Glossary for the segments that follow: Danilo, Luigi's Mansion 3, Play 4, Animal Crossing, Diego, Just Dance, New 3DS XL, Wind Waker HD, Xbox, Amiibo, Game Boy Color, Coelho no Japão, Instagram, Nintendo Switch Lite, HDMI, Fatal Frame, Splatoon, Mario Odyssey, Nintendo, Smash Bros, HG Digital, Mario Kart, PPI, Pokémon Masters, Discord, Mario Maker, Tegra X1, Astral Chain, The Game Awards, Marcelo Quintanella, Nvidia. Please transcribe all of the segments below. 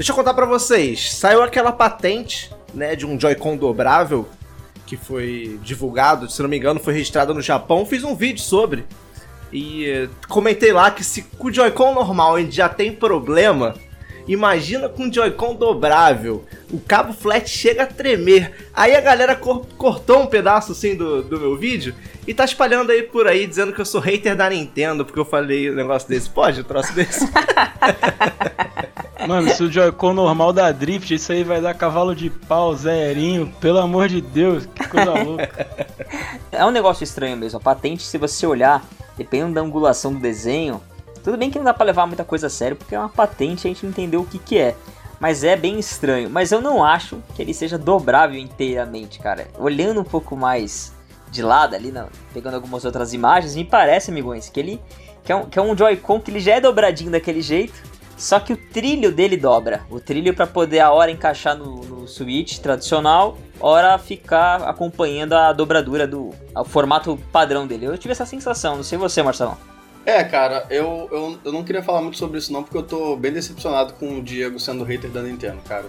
Deixa eu contar pra vocês. Saiu aquela patente, né, de um Joy-Con dobrável que foi divulgado, se não me engano, foi registrado no Japão. Fiz um vídeo sobre e comentei lá que se com o Joy-Con normal a gente já tem problema, imagina com o Joy-Con dobrável. O cabo flat chega a tremer. Aí a galera cortou um pedaço assim do meu vídeo e tá espalhando aí por aí, dizendo que eu sou hater da Nintendo porque eu falei um negócio desse. Pode um troço desse? Mano, se o Joy-Con normal dá drift, isso aí vai dar cavalo de pau, zerinho. Pelo amor de Deus, que coisa louca. É um negócio estranho mesmo. A patente, se você olhar, dependendo da angulação do desenho... Tudo bem que não dá pra levar muita coisa a sério, porque é uma patente, a gente não entendeu o que é. Mas é bem estranho. Mas eu não acho que ele seja dobrável inteiramente, cara. Olhando um pouco mais de lado ali, pegando algumas outras imagens, me parece, amigões, que ele que é um Joy-Con que ele já é dobradinho daquele jeito... Só que o trilho dele dobra. O trilho pra poder a hora encaixar no Switch tradicional, hora ficar acompanhando a dobradura do formato padrão dele. Eu tive essa sensação, não sei você, Marcelão. É, cara, eu não queria falar muito sobre isso não, porque eu tô bem decepcionado com o Diego sendo hater da Nintendo, cara.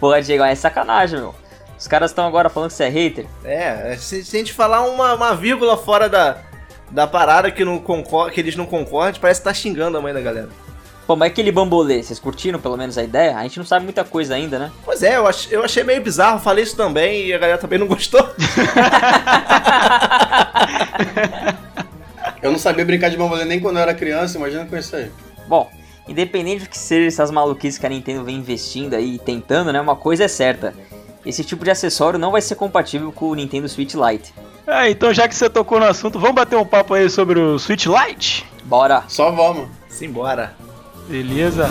Pô, Diego, é sacanagem, meu. Os caras estão agora falando que você é hater. É, se a gente falar uma vírgula fora da parada que eles não concordam, parece que tá xingando a mãe da galera. Pô, mas aquele bambolê, vocês curtiram pelo menos a ideia? A gente não sabe muita coisa ainda, né? Pois é, eu achei meio bizarro, falei isso também e a galera também não gostou. Eu não sabia brincar de bambolê nem quando eu era criança, imagina com isso aí. Bom, independente do que seja essas maluquices que a Nintendo vem investindo aí e tentando, né? Uma coisa é certa, esse tipo de acessório não vai ser compatível com o Nintendo Switch Lite. É, então já que você tocou no assunto, vamos bater um papo aí sobre o Switch Lite? Bora! Só vamos! Simbora! Beleza!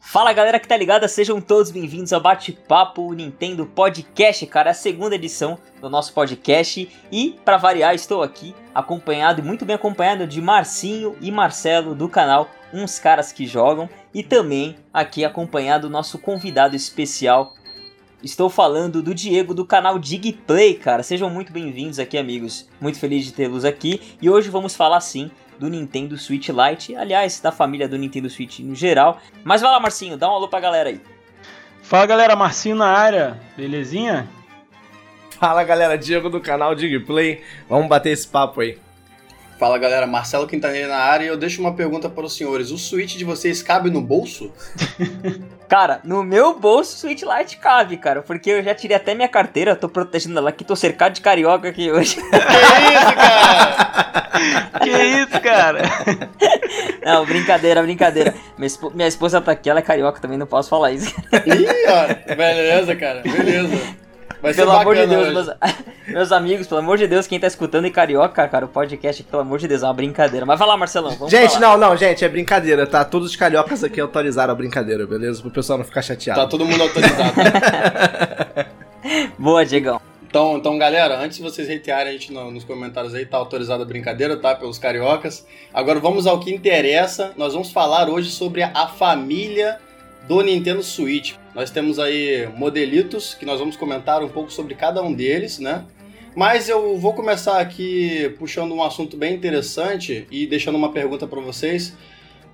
Fala galera que tá ligada, sejam todos bem-vindos ao Bate-Papo Nintendo Podcast, cara, a segunda edição do nosso podcast. E, pra variar, estou aqui acompanhado, muito bem acompanhado, de Marcinho e Marcelo do canal Uns Caras Que Jogam. E também aqui acompanhado o nosso convidado especial... Estou falando do Diego do canal Digplay, cara. Sejam muito bem-vindos aqui, amigos. Muito feliz de tê-los aqui. E hoje vamos falar, sim, do Nintendo Switch Lite. Aliás, da família do Nintendo Switch no geral. Mas vai lá, Marcinho. Dá um alô pra galera aí. Fala, galera. Marcinho na área. Belezinha? Fala, galera. Diego do canal Digplay. Vamos bater esse papo aí. Fala, galera. Marcelo Quintanella na área. E eu deixo uma pergunta para os senhores. O Switch de vocês cabe no bolso? Cara, no meu bolso o Switch Lite cabe, cara, porque eu já tirei até minha carteira, tô protegendo ela aqui, tô cercado de carioca aqui hoje. Que isso, cara? Que isso, cara? Não, brincadeira. Minha esposa tá aqui, ela é carioca também, não posso falar isso. Ih, ó, beleza, cara, beleza. Vai ser bacana. Pelo amor de Deus, meus amigos, pelo amor de Deus, quem tá escutando em carioca, cara, o podcast aqui, pelo amor de Deus, é uma brincadeira. Mas vai lá, Marcelão, vamos falar. Gente, não, gente, é brincadeira, tá? Todos os cariocas aqui autorizaram a brincadeira, beleza? Pro pessoal não ficar chateado. Tá todo mundo autorizado. Boa, Diegão. Então, galera, antes de vocês hatearem a gente nos comentários aí, tá autorizada a brincadeira, tá? Pelos cariocas. Agora vamos ao que interessa. Nós vamos falar hoje sobre a família do Nintendo Switch. Nós temos aí modelitos que nós vamos comentar um pouco sobre cada um deles, né? Mas eu vou começar aqui puxando um assunto bem interessante e deixando uma pergunta para vocês,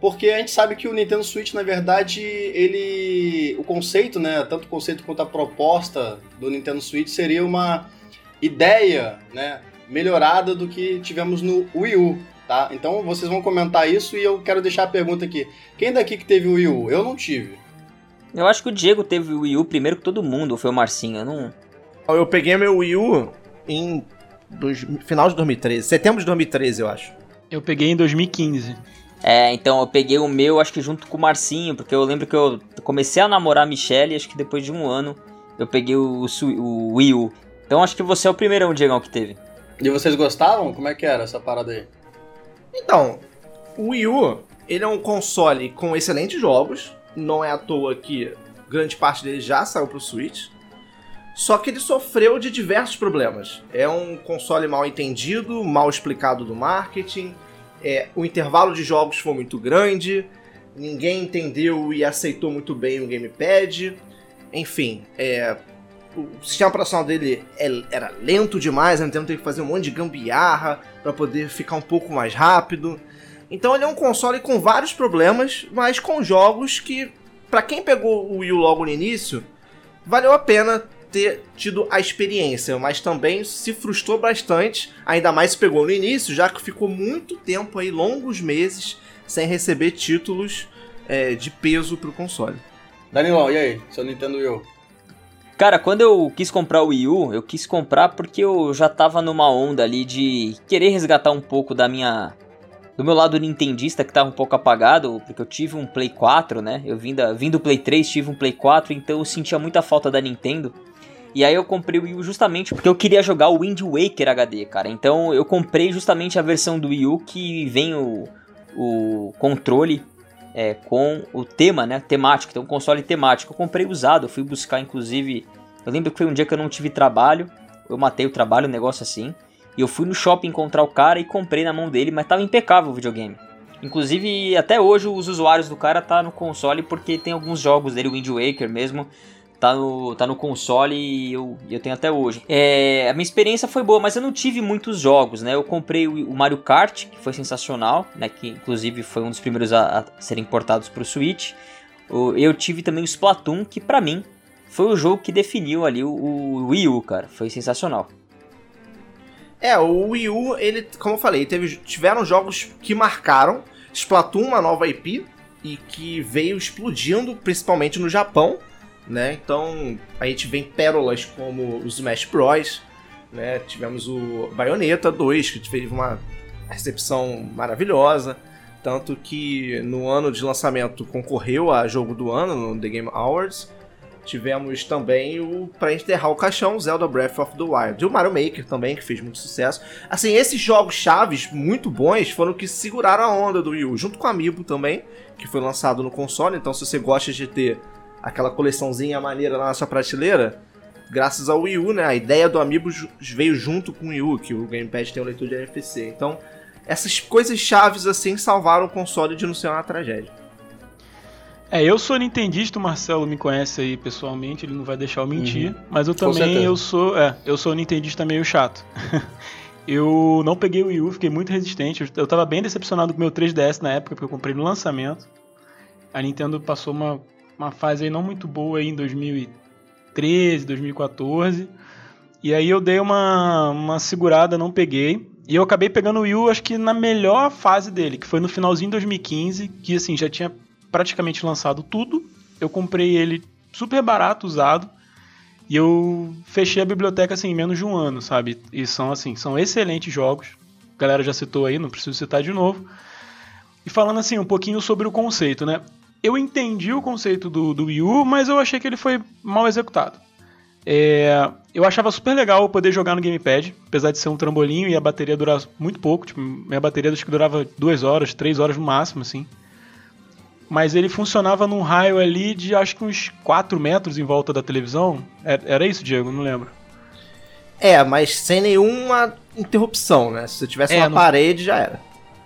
porque a gente sabe que o Nintendo Switch, na verdade, o conceito, né? Tanto o conceito quanto a proposta do Nintendo Switch seria uma ideia, né? Melhorada do que tivemos no Wii U. Tá? Então vocês vão comentar isso e eu quero deixar a pergunta aqui. Quem daqui que teve o Wii U? Eu não tive. Eu acho que o Diego teve o Wii U primeiro que todo mundo, ou foi o Marcinho? Eu peguei meu Wii U em final de 2013, setembro de 2013, eu acho. Eu peguei em 2015. É, então eu peguei o meu, acho que junto com o Marcinho, porque eu lembro que eu comecei a namorar a Michelle e acho que depois de um ano eu peguei o Wii U. Então acho que você é o primeirão, Diegão, que teve. E vocês gostavam? Como é que era essa parada aí? Então, o Wii U, ele é um console com excelentes jogos, não é à toa que grande parte dele já saiu pro Switch, só que ele sofreu de diversos problemas. É um console mal entendido, mal explicado do marketing, o intervalo de jogos foi muito grande, ninguém entendeu e aceitou muito bem o gamepad, enfim, o sistema operacional dele era lento demais, a Nintendo teve que fazer um monte de gambiarra para poder ficar um pouco mais rápido. Então ele é um console com vários problemas, mas com jogos que, para quem pegou o Wii U logo no início, valeu a pena ter tido a experiência, mas também se frustrou bastante, ainda mais se pegou no início, já que ficou muito tempo aí, longos meses, sem receber títulos de peso pro console. Danilo, e aí? Seu Nintendo Wii U? Cara, quando eu quis comprar o Wii U, eu quis comprar porque eu já tava numa onda ali de querer resgatar um pouco da do meu lado nintendista, que tava um pouco apagado, porque eu tive um Play 4, né? Eu vim do Play 3, tive um Play 4, então eu sentia muita falta da Nintendo. E aí eu comprei o Wii U justamente porque eu queria jogar o Wind Waker HD, cara. Então eu comprei justamente a versão do Wii U que vem o controle com o tema, né? Temático, então um console temático. Eu comprei usado, eu fui buscar, inclusive... Eu lembro que foi um dia que eu não tive trabalho, eu matei o trabalho, um negócio assim. E eu fui no shopping encontrar o cara e comprei na mão dele, mas tava impecável o videogame. Inclusive, até hoje, os usuários do cara tá no console porque tem alguns jogos dele, o Wind Waker mesmo, tá no console e eu tenho até hoje. A minha experiência foi boa, mas eu não tive muitos jogos, né? Eu comprei o Mario Kart, que foi sensacional, né? Que inclusive foi um dos primeiros a serem importados pro Switch. Eu tive também o Splatoon, que pra mim foi o jogo que definiu ali o Wii U, cara. Foi sensacional. O Wii U, ele, como eu falei, tiveram jogos que marcaram. Splatoon, uma nova IP, e que veio explodindo, principalmente no Japão, né? Então, a gente vê pérolas como os Smash Bros, né? Tivemos o Bayonetta 2, que teve uma recepção maravilhosa. Tanto que, no ano de lançamento, concorreu a jogo do ano, no The Game Awards. Tivemos também pra enterrar o caixão, Zelda Breath of the Wild. E o Mario Maker também, que fez muito sucesso. Assim, esses jogos chaves muito bons foram que seguraram a onda do Wii U. Junto com o Amiibo também, que foi lançado no console. Então, se você gosta de ter aquela coleçãozinha maneira lá na sua prateleira, graças ao Wii U, né? A ideia do Amiibo veio junto com o Wii U, que o Gamepad tem o leitor de NFC. Então, essas coisas chaves assim salvaram o console de não ser uma tragédia. Eu sou nintendista, o Marcelo me conhece aí pessoalmente, ele não vai deixar eu mentir, mas eu também eu sou nintendista meio chato. Eu não peguei o Wii U, fiquei muito resistente, eu tava bem decepcionado com o meu 3DS na época, porque eu comprei no lançamento. A Nintendo passou uma fase aí não muito boa aí em 2013, 2014, e aí eu dei uma segurada, não peguei. E eu acabei pegando o Wii U, acho que na melhor fase dele, que foi no finalzinho de 2015, que assim, já tinha praticamente lançado tudo. Eu comprei ele super barato, usado, e eu fechei a biblioteca assim, em menos de um ano, sabe? E são excelentes jogos. A galera já citou aí, não preciso citar de novo. E falando assim, um pouquinho sobre o conceito, né? Eu entendi o conceito do Wii U, mas eu achei que ele foi mal executado. Eu achava super legal eu poder jogar no gamepad, apesar de ser um trambolinho e a bateria durar muito pouco. Tipo, minha bateria acho que durava 2 horas, 3 horas no máximo, assim. Mas ele funcionava num raio ali de acho que uns 4 metros em volta da televisão. Era isso, Diego? Não lembro. Mas sem nenhuma interrupção, né? Se você tivesse uma parede, já era.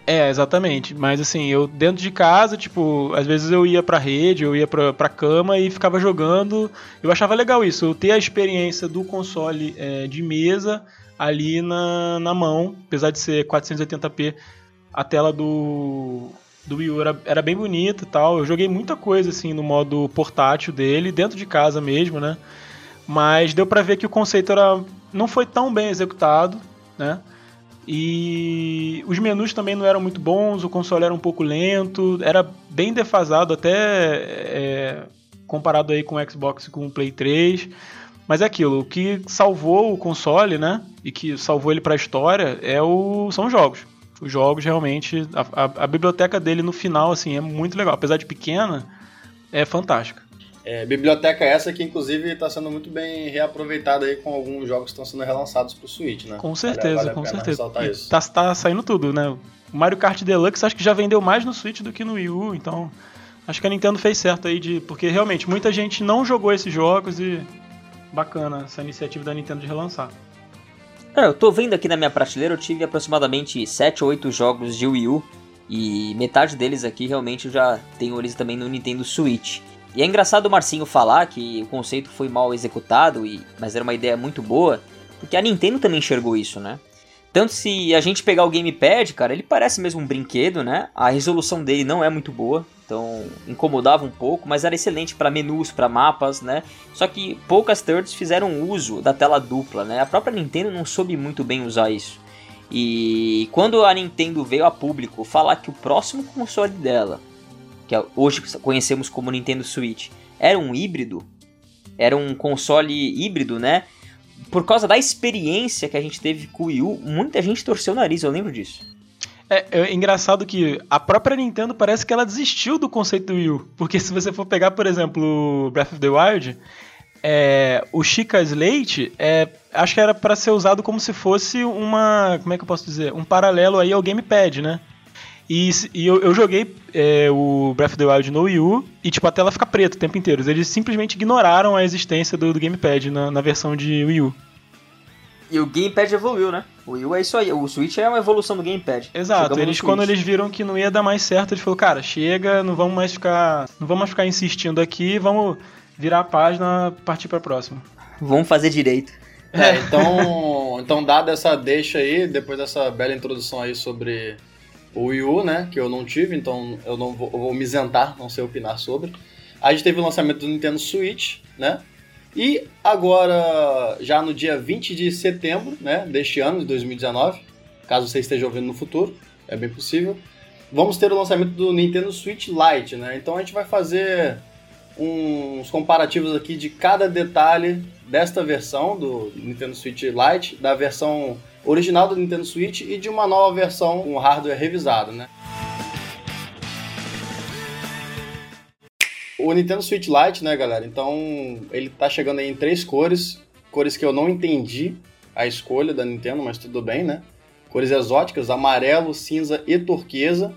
Exatamente. Mas assim, eu dentro de casa, tipo, às vezes eu ia pra rede, eu ia pra cama e ficava jogando. Eu achava legal isso, eu ter a experiência do console de mesa ali na mão. Apesar de ser 480p, a tela do Wii U era bem bonita e tal. Eu joguei muita coisa assim no modo portátil dele, dentro de casa mesmo, né? Mas deu pra ver que o conceito não foi tão bem executado, né? E os menus também não eram muito bons, o console era um pouco lento, era bem defasado até comparado aí com o Xbox e com o Play 3. Mas é aquilo, o que salvou o console, né? E que salvou ele pra história são os jogos. Os jogos realmente, a biblioteca dele no final assim, é muito legal, apesar de pequena, é fantástica. Biblioteca essa que inclusive está sendo muito bem reaproveitada aí com alguns jogos que estão sendo relançados pro Switch, né? Com certeza, com certeza. Tá saindo tudo, né? O Mario Kart Deluxe acho que já vendeu mais no Switch do que no Wii U, então acho que a Nintendo fez certo aí porque realmente muita gente não jogou esses jogos e bacana essa iniciativa da Nintendo de relançar. Eu tô vendo aqui na minha prateleira, eu tive aproximadamente 7 ou 8 jogos de Wii U e metade deles aqui realmente eu já tenho eles também no Nintendo Switch. E é engraçado o Marcinho falar que o conceito foi mal executado, mas era uma ideia muito boa, porque a Nintendo também enxergou isso, né? Tanto se a gente pegar o gamepad, cara, ele parece mesmo um brinquedo, né? A resolução dele não é muito boa, então incomodava um pouco, mas era excelente para menus, para mapas, né? Só que poucas thirds fizeram uso da tela dupla, né? A própria Nintendo não soube muito bem usar isso. E quando a Nintendo veio a público falar que o próximo console dela, que hoje conhecemos como Nintendo Switch, era um híbrido, era um console híbrido, né? Por causa da experiência que a gente teve com o Wii U, muita gente torceu o nariz, eu lembro disso. É engraçado que a própria Nintendo parece que ela desistiu do conceito do Wii U, porque se você for pegar, por exemplo, o Breath of the Wild, o Chica Slate, acho que era para ser usado como se fosse uma, como é que eu posso dizer, um paralelo aí ao gamepad, né? E eu joguei o Breath of the Wild no Wii U e tipo, a tela fica preta o tempo inteiro. Eles simplesmente ignoraram a existência do gamepad na versão de Wii U. E o gamepad evoluiu, né? O Wii U é isso aí. O Switch é uma evolução do gamepad. Exato. Chegamos quando eles viram que não ia dar mais certo, eles falaram, cara, chega, não vamos mais ficar insistindo aqui, vamos virar a página e partir pra próxima. Vamos fazer direito. Então dada essa deixa aí, depois dessa bela introdução aí sobre o Wii U, né, que eu não tive, então eu não vou me isentar, não sei opinar sobre. A gente teve o lançamento do Nintendo Switch, né, e agora, já no dia 20 de setembro, né, deste ano, de 2019, caso você esteja ouvindo no futuro, é bem possível, vamos ter o lançamento do Nintendo Switch Lite, né, então a gente vai fazer uns comparativos aqui de cada detalhe desta versão do Nintendo Switch Lite, da versão original do Nintendo Switch e de uma nova versão com hardware revisado, né? O Nintendo Switch Lite, né, galera? Então, ele tá chegando aí em 3 cores que eu não entendi a escolha da Nintendo, mas tudo bem, né? Cores exóticas, amarelo, cinza e turquesa.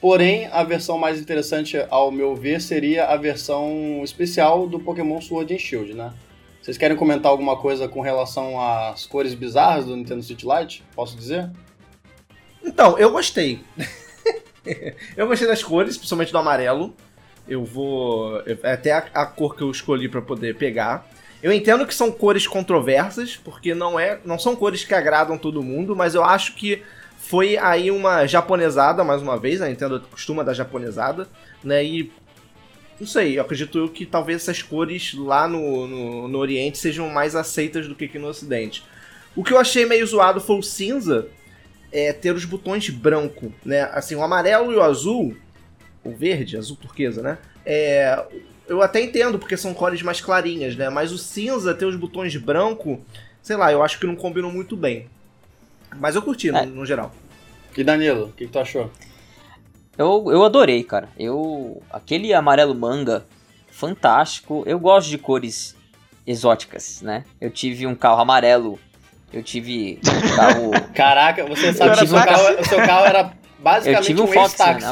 Porém, a versão mais interessante, ao meu ver, seria a versão especial do Pokémon Sword and Shield, né? Vocês querem comentar alguma coisa com relação às cores bizarras do Nintendo Switch Lite? Posso dizer? Então, eu gostei. Eu gostei das cores, principalmente do amarelo. Eu vou... até a cor que eu escolhi para poder pegar. Eu entendo que são cores controversas, porque não são cores que agradam todo mundo, mas eu acho que foi aí uma japonesada, mais uma vez, a Nintendo costuma dar japonesada, né, e... não sei, eu acredito que talvez essas cores lá no Oriente sejam mais aceitas do que aqui no Ocidente. O que eu achei meio zoado foi o cinza, ter os botões branco, né? Assim, o amarelo e o azul, o verde, azul turquesa, né? Eu até entendo, porque são cores mais clarinhas, né? Mas o cinza ter os botões branco, sei lá, eu acho que não combinou muito bem. Mas eu curti, no geral. E Danilo, o que tu achou? Eu adorei, cara. Aquele amarelo manga, fantástico. Eu gosto de cores exóticas, né? Eu tive um carro amarelo, eu tive um carro... Caraca, você sabe que o seu carro era basicamente um ex-táxi.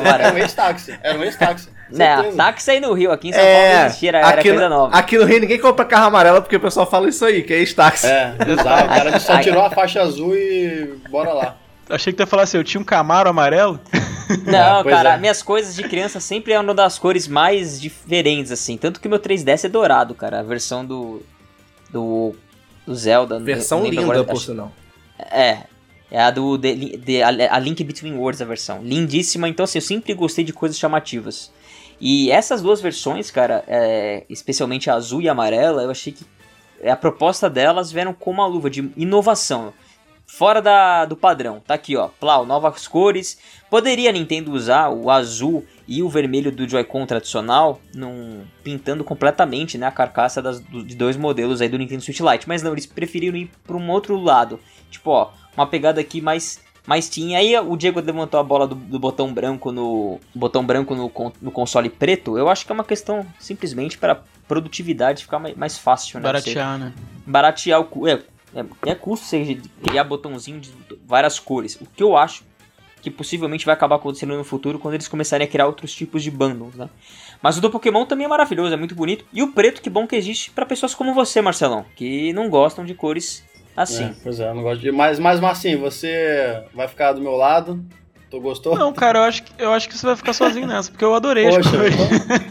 Era um ex-táxi, Né, táxi aí no Rio, aqui em São Paulo não existia, era coisa nova. Aqui no Rio ninguém compra carro amarelo porque o pessoal fala isso aí, que é ex-táxi. Exato, o cara só tirou a faixa azul e bora lá. Achei que tu ia falar assim, eu tinha um Camaro amarelo... Não, cara, minhas coisas de criança sempre é uma das cores mais diferentes, assim. Tanto que meu 3DS é dourado, cara. A versão do Zelda. Versão linda, por sinal. É a do a Link Between Worlds, a versão. Lindíssima, então assim, eu sempre gostei de coisas chamativas. E essas duas versões, cara, especialmente a azul e a amarela, eu achei que a proposta delas vieram com uma luva de inovação. Fora do padrão, tá aqui ó, plau, novas cores. Poderia a Nintendo usar o azul e o vermelho do Joy-Con tradicional, pintando completamente, né, a carcaça de dois modelos aí do Nintendo Switch Lite, mas não, eles preferiram ir para um outro lado. Tipo ó, uma pegada aqui mais tinha. Aí o Diego levantou a bola do botão branco no console preto. Eu acho que é uma questão simplesmente para produtividade ficar mais fácil, né? Baratear, né? Baratear o... É custo você criar botãozinho de várias cores. O que eu acho que possivelmente vai acabar acontecendo no futuro quando eles começarem a criar outros tipos de bundles, né? Mas o do Pokémon também é maravilhoso, é muito bonito. E o preto, que bom que existe pra pessoas como você, Marcelão, que não gostam de cores assim. Pois eu não gosto de... Mas Marcinho, você vai ficar do meu lado. Tu gostou? Não, cara, eu acho que você vai ficar sozinho nessa, porque eu adorei. Poxa,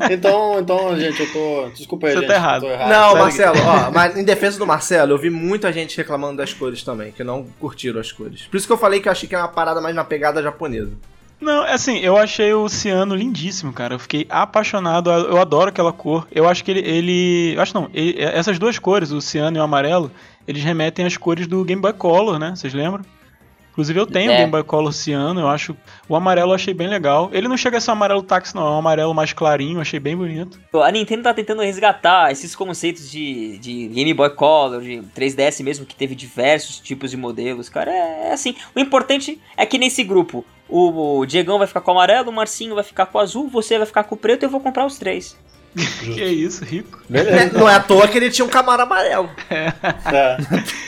então, gente, eu tô... Desculpa aí, você gente, tá errado. Eu tô errado. Não, segue. Marcelo, ó, mas em defesa do Marcelo, eu vi muita gente reclamando das cores também, que não curtiram as cores. Por isso que eu falei que eu achei que era uma parada mais na pegada japonesa. Não, assim, eu achei o ciano lindíssimo, cara. Eu fiquei apaixonado, eu adoro aquela cor. Eu acho que ele acho não, essas duas cores, o ciano e o amarelo, eles remetem às cores do Game Boy Color, né? Vocês lembram? Inclusive eu tenho o Game Boy Color ciano, eu acho... O amarelo eu achei bem legal. Ele não chega a ser um amarelo táxi, não. É um amarelo mais clarinho, eu achei bem bonito. A Nintendo tá tentando resgatar esses conceitos de Game Boy Color, de 3DS mesmo, que teve diversos tipos de modelos. Cara, é assim. O importante é que nesse grupo, o Diegão vai ficar com o amarelo, o Marcinho vai ficar com o azul, você vai ficar com o preto e eu vou comprar os três. Que é isso, rico. Beleza. Não é à toa que ele tinha um camaro amarelo. É.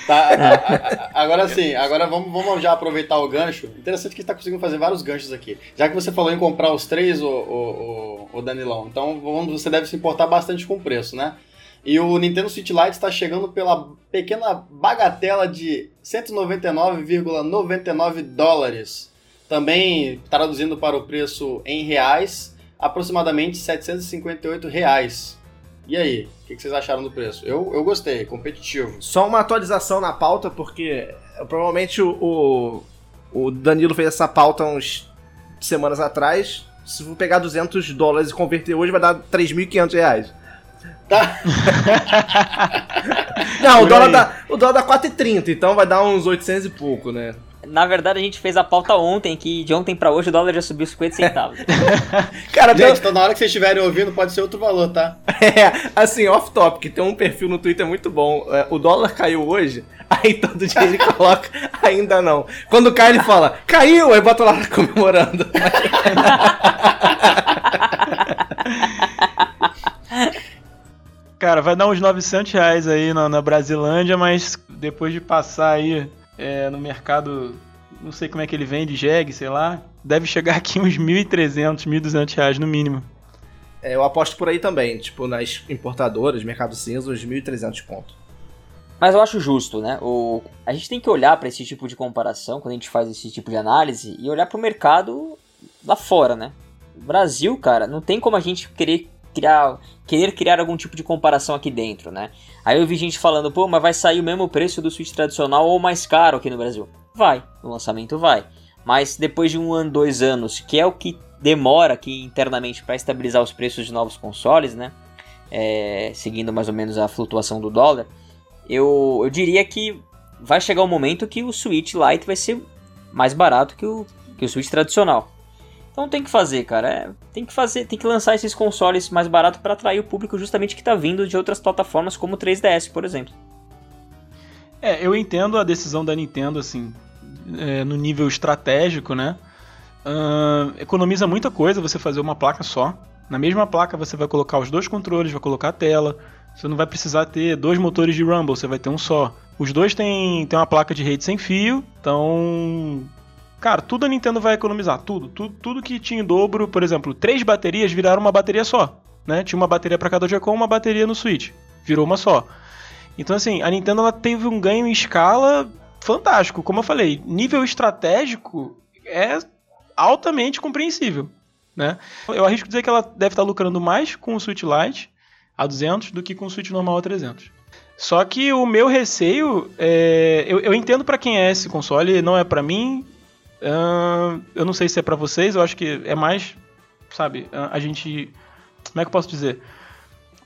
Tá, agora sim, agora vamos já aproveitar o gancho. Interessante que a gente tá conseguindo fazer vários ganchos aqui. Já que você falou em comprar os três, o Danilão, então você deve se importar bastante com o preço, né? E o Nintendo Switch Lite está chegando pela pequena bagatela de $199,99. Também traduzindo para o preço em reais... aproximadamente R$758. E aí, o que vocês acharam do preço? Eu gostei, competitivo. Só uma atualização na pauta, porque provavelmente o Danilo fez essa pauta uns semanas atrás. Se for pegar $200 e converter hoje, vai dar R$3.500. Tá. Não, o dólar dá R$4,30, então vai dar uns 800 e pouco, né? Na verdade, a gente fez a pauta ontem, que de ontem pra hoje o dólar já subiu 50 centavos. Cara, gente, então na hora que vocês estiverem ouvindo, pode ser outro valor, tá? É, assim, off-topic, tem um perfil no Twitter muito bom. O dólar caiu hoje, aí todo dia ele coloca, ainda não. Quando cai, ele fala, caiu, aí bota lá comemorando. Cara, vai dar uns R$900 aí na Brasilândia, mas depois de passar aí... no mercado, não sei como é que ele vende, jegue, sei lá, deve chegar aqui uns R$1.200 no mínimo. Eu aposto por aí também, tipo, nas importadoras, mercado cinza, uns R$1.300. Mas eu acho justo, né? A gente tem que olhar pra esse tipo de comparação, quando a gente faz esse tipo de análise, e olhar pro mercado lá fora, né? O Brasil, cara, não tem como a gente querer criar algum tipo de comparação aqui dentro, né? Aí eu vi gente falando, pô, mas vai sair o mesmo preço do Switch tradicional ou mais caro aqui no Brasil. Vai, no lançamento vai. Mas depois de 1 ano, 2 anos, que é o que demora aqui internamente para estabilizar os preços de novos consoles, né? Seguindo mais ou menos a flutuação do dólar, eu diria que vai chegar um momento que o Switch Lite vai ser mais barato que o Switch tradicional. Então tem que fazer, cara. Tem que lançar esses consoles mais baratos para atrair o público justamente que tá vindo de outras plataformas como o 3DS, por exemplo. Eu entendo a decisão da Nintendo, assim, no nível estratégico, né? Economiza muita coisa você fazer uma placa só. Na mesma placa você vai colocar os 2 controles, vai colocar a tela. Você não vai precisar ter 2 motores de rumble, você vai ter um só. Os 2 tem uma placa de rede sem fio, então... Cara, tudo a Nintendo vai economizar, tudo que tinha em dobro, por exemplo, 3 baterias viraram uma bateria só, né? Tinha uma bateria para cada Joy-Con, uma bateria no Switch, virou uma só. Então assim, a Nintendo ela teve um ganho em escala fantástico, como eu falei, nível estratégico é altamente compreensível, né? Eu arrisco dizer que ela deve estar lucrando mais com o Switch Lite a 200 do que com o Switch normal a 300. Só que o meu receio, eu entendo para quem é esse console, não é para mim. Eu não sei se é pra vocês, eu acho que é mais, sabe, a gente, como é que eu posso dizer,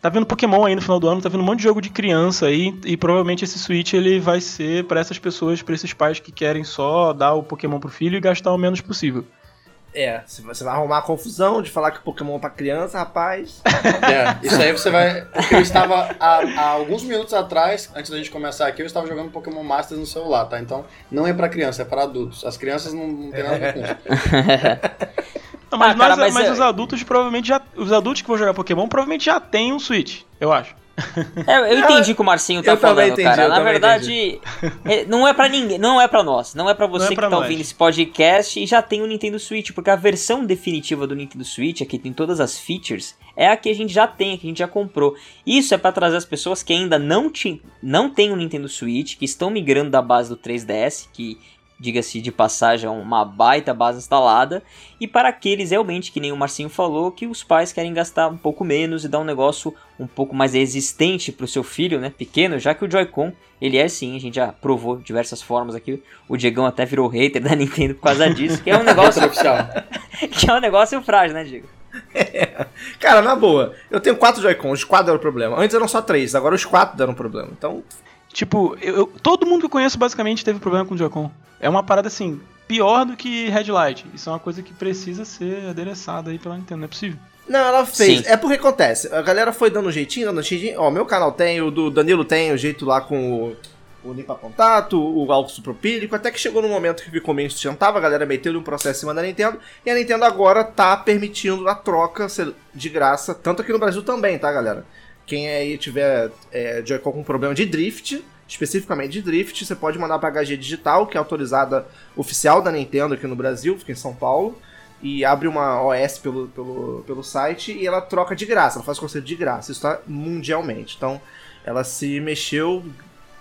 tá vendo Pokémon aí no final do ano, tá vendo um monte de jogo de criança aí, e provavelmente esse Switch ele vai ser pra essas pessoas, pra esses pais que querem só dar o Pokémon pro filho e gastar o menos possível. Você vai arrumar a confusão de falar que Pokémon é pra criança, rapaz. Isso aí você vai... Eu estava há alguns minutos atrás, antes da gente começar aqui, eu estava jogando Pokémon Masters no celular, tá? Então, não é pra criança, é pra adultos. As crianças não tem nada a ver com isso. Não, mas cara, mas os adultos provavelmente já... Os adultos que vão jogar Pokémon provavelmente já tem um Switch, eu acho. Eu entendi o que o Marcinho tá falando, entendi, cara. Na verdade, não é pra ninguém, não é pra nós, não é pra você que tá ouvindo esse podcast e já tem o Nintendo Switch, porque a versão definitiva do Nintendo Switch, aqui tem todas as features, é a que a gente já tem, a que a gente já comprou. Isso é pra trazer as pessoas que ainda não têm o Nintendo Switch, que estão migrando da base do 3DS, que diga-se de passagem, uma baita base instalada, e para aqueles realmente, que nem o Marcinho falou, que os pais querem gastar um pouco menos e dar um negócio um pouco mais resistente para o seu filho, né, pequeno, já que o Joy-Con, ele é sim, a gente já provou de diversas formas aqui, o Diegão até virou hater da Nintendo por causa disso, que é um negócio que é um negócio frágil, né, Diego? É. Cara, na boa, eu tenho 4 Joy-Cons, os 4 deram problema, antes eram só 3, agora os 4 deram problema, então... Tipo, todo mundo que eu conheço basicamente teve problema com o Joy-Con. É uma parada assim, pior do que Headlight. Isso é uma coisa que precisa ser adereçada aí pela Nintendo, não é possível. Não, ela fez, sim. É porque acontece, a galera foi dando um jeitinho, ó, meu canal tem, o do Danilo tem, o jeito lá com o limpa contato, o álcool isopropílico, até que chegou num momento que ficou meio sustentável, a galera meteu um processo em cima da Nintendo, e a Nintendo agora tá permitindo a troca de graça, tanto aqui no Brasil também, tá, galera? Quem aí tiver Joy-Con com problema de drift, especificamente de drift, você pode mandar para HG Digital, que é autorizada oficial da Nintendo aqui no Brasil, fica em São Paulo, e abre uma OS pelo site e ela troca de graça, ela faz conselho de graça, isso tá mundialmente. Então, ela se mexeu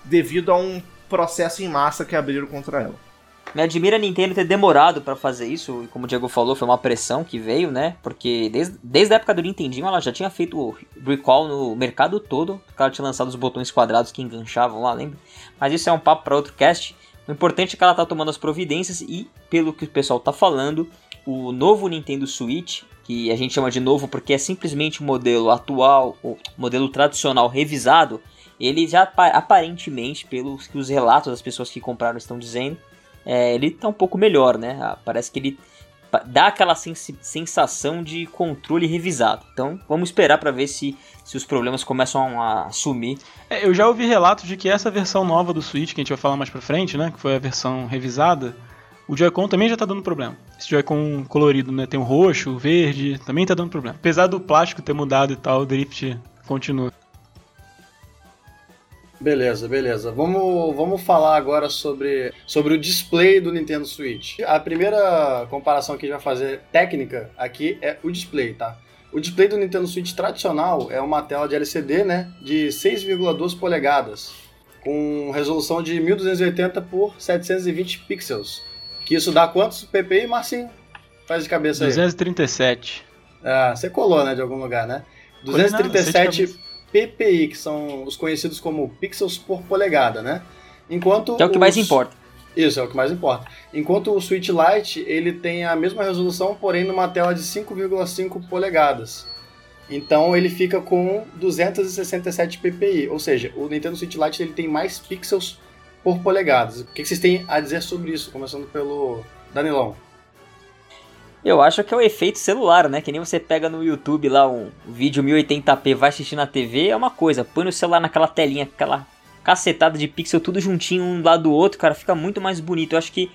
devido a um processo em massa que abriram contra ela. Me admira a Nintendo ter demorado pra fazer isso, e como o Diego falou, foi uma pressão que veio, né? Porque desde a época do Nintendinho ela já tinha feito o recall no mercado todo, porque ela tinha lançado os botões quadrados que enganchavam lá, lembra? Mas isso é um papo pra outro cast. O importante é que ela tá tomando as providências e, pelo que o pessoal tá falando, o novo Nintendo Switch, que a gente chama de novo porque é simplesmente o modelo atual, o modelo tradicional revisado, ele já aparentemente, pelos que os relatos das pessoas que compraram estão dizendo, ele tá um pouco melhor, né? Parece que ele dá aquela sensação de controle revisado. Então vamos esperar para ver se os problemas começam a sumir. Eu já ouvi relatos de que essa versão nova do Switch, que a gente vai falar mais pra frente, né? Que foi a versão revisada, o Joy-Con também já tá dando problema. Esse Joy-Con colorido, né? Tem o roxo, o verde, também tá dando problema. Apesar do plástico ter mudado e tal, o drift continua. Beleza. Vamos falar agora sobre o display do Nintendo Switch. A primeira comparação que a gente vai fazer técnica aqui é o display, tá? O display do Nintendo Switch tradicional é uma tela de LCD, né, de 6,2 polegadas, com resolução de 1280 por 720 pixels. Que isso dá quantos ppi, Marcinho? Faz de cabeça aí. 237. Ah, você colou, né, de algum lugar, né? 237... PPI, que são os conhecidos como pixels por polegada, né? Enquanto que é o que mais importa. Isso, é o que mais importa. Enquanto o Switch Lite, ele tem a mesma resolução, porém numa tela de 5,5 polegadas. Então ele fica com 267 PPI, ou seja, o Nintendo Switch Lite ele tem mais pixels por polegadas. O que vocês têm a dizer sobre isso? Começando pelo Danilão. Eu acho que é o efeito celular, né? Que nem você pega no YouTube lá um vídeo 1080p, vai assistir na TV, é uma coisa. Põe no celular naquela telinha, aquela cacetada de pixel, tudo juntinho um lado do outro, cara, fica muito mais bonito. Eu acho que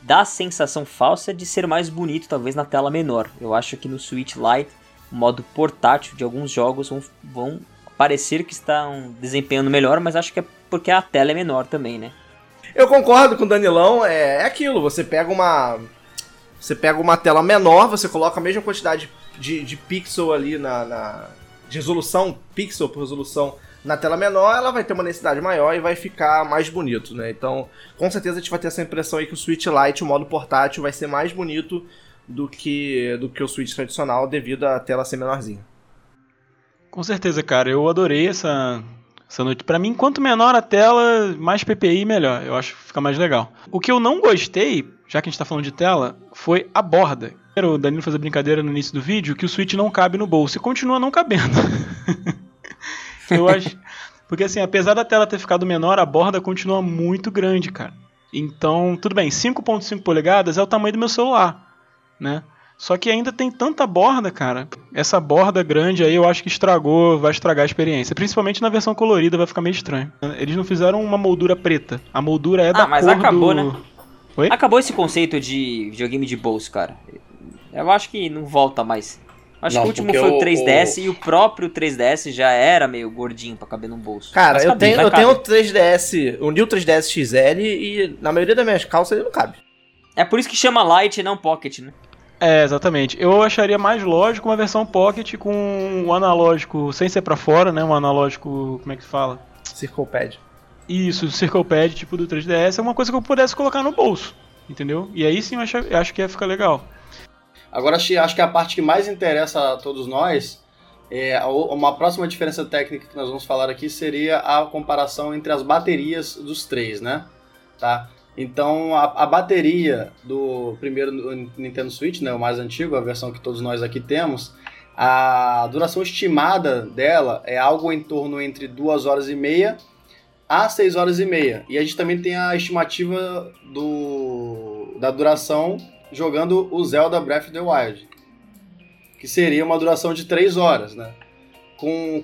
dá a sensação falsa de ser mais bonito, talvez, na tela menor. Eu acho que no Switch Lite, o modo portátil de alguns jogos vão parecer que estão desempenhando melhor, mas acho que é porque a tela é menor também, né? Eu concordo com o Danilão, é aquilo, você pega uma tela menor, você coloca a mesma quantidade de pixel ali de resolução, pixel por resolução na tela menor, ela vai ter uma densidade maior e vai ficar mais bonito, né? Então, com certeza a gente vai ter essa impressão aí que o Switch Lite, o modo portátil, vai ser mais bonito do que o Switch tradicional devido à tela ser menorzinha. Com certeza, cara. Eu adorei essa noite. Pra mim, quanto menor a tela, mais PPI, melhor. Eu acho que fica mais legal. O que eu não gostei, já que a gente tá falando de tela, foi a borda. O Danilo fez a brincadeira no início do vídeo que o Switch não cabe no bolso e continua não cabendo. Eu acho... Porque assim, apesar da tela ter ficado menor, a borda continua muito grande, cara. Então, tudo bem, 5.5 polegadas é o tamanho do meu celular, né? Só que ainda tem tanta borda, cara. Essa borda grande aí eu acho que vai estragar a experiência. Principalmente na versão colorida vai ficar meio estranho. Eles não fizeram uma moldura preta. A moldura é da cor do... Ah, mas acabou, né? Oi? Acabou esse conceito de videogame de bolso, cara. Eu acho que não volta mais. Acho que o último foi o 3DS e o próprio 3DS já era meio gordinho pra caber num bolso. Cara, eu tenho o 3DS, o New 3DS XL e na maioria das minhas calças ele não cabe. É por isso que chama Lite e não Pocket, né? É, exatamente. Eu acharia mais lógico uma versão Pocket com um analógico sem ser pra fora, né? Um analógico, como é que se fala? Circle Pad. Isso, o Circle Pad, tipo do 3DS, é uma coisa que eu pudesse colocar no bolso, entendeu? E aí sim eu acho que ia ficar legal. Agora acho que a parte que mais interessa a todos nós, uma próxima diferença técnica que nós vamos falar aqui seria a comparação entre as baterias dos três, né? Tá? Então a bateria do primeiro Nintendo Switch, né, o mais antigo, a versão que todos nós aqui temos, a duração estimada dela é algo em torno entre 2 horas e meia a 6 horas e meia. E a gente também tem a estimativa da duração jogando o Zelda Breath of the Wild, que seria uma duração de 3 horas, né?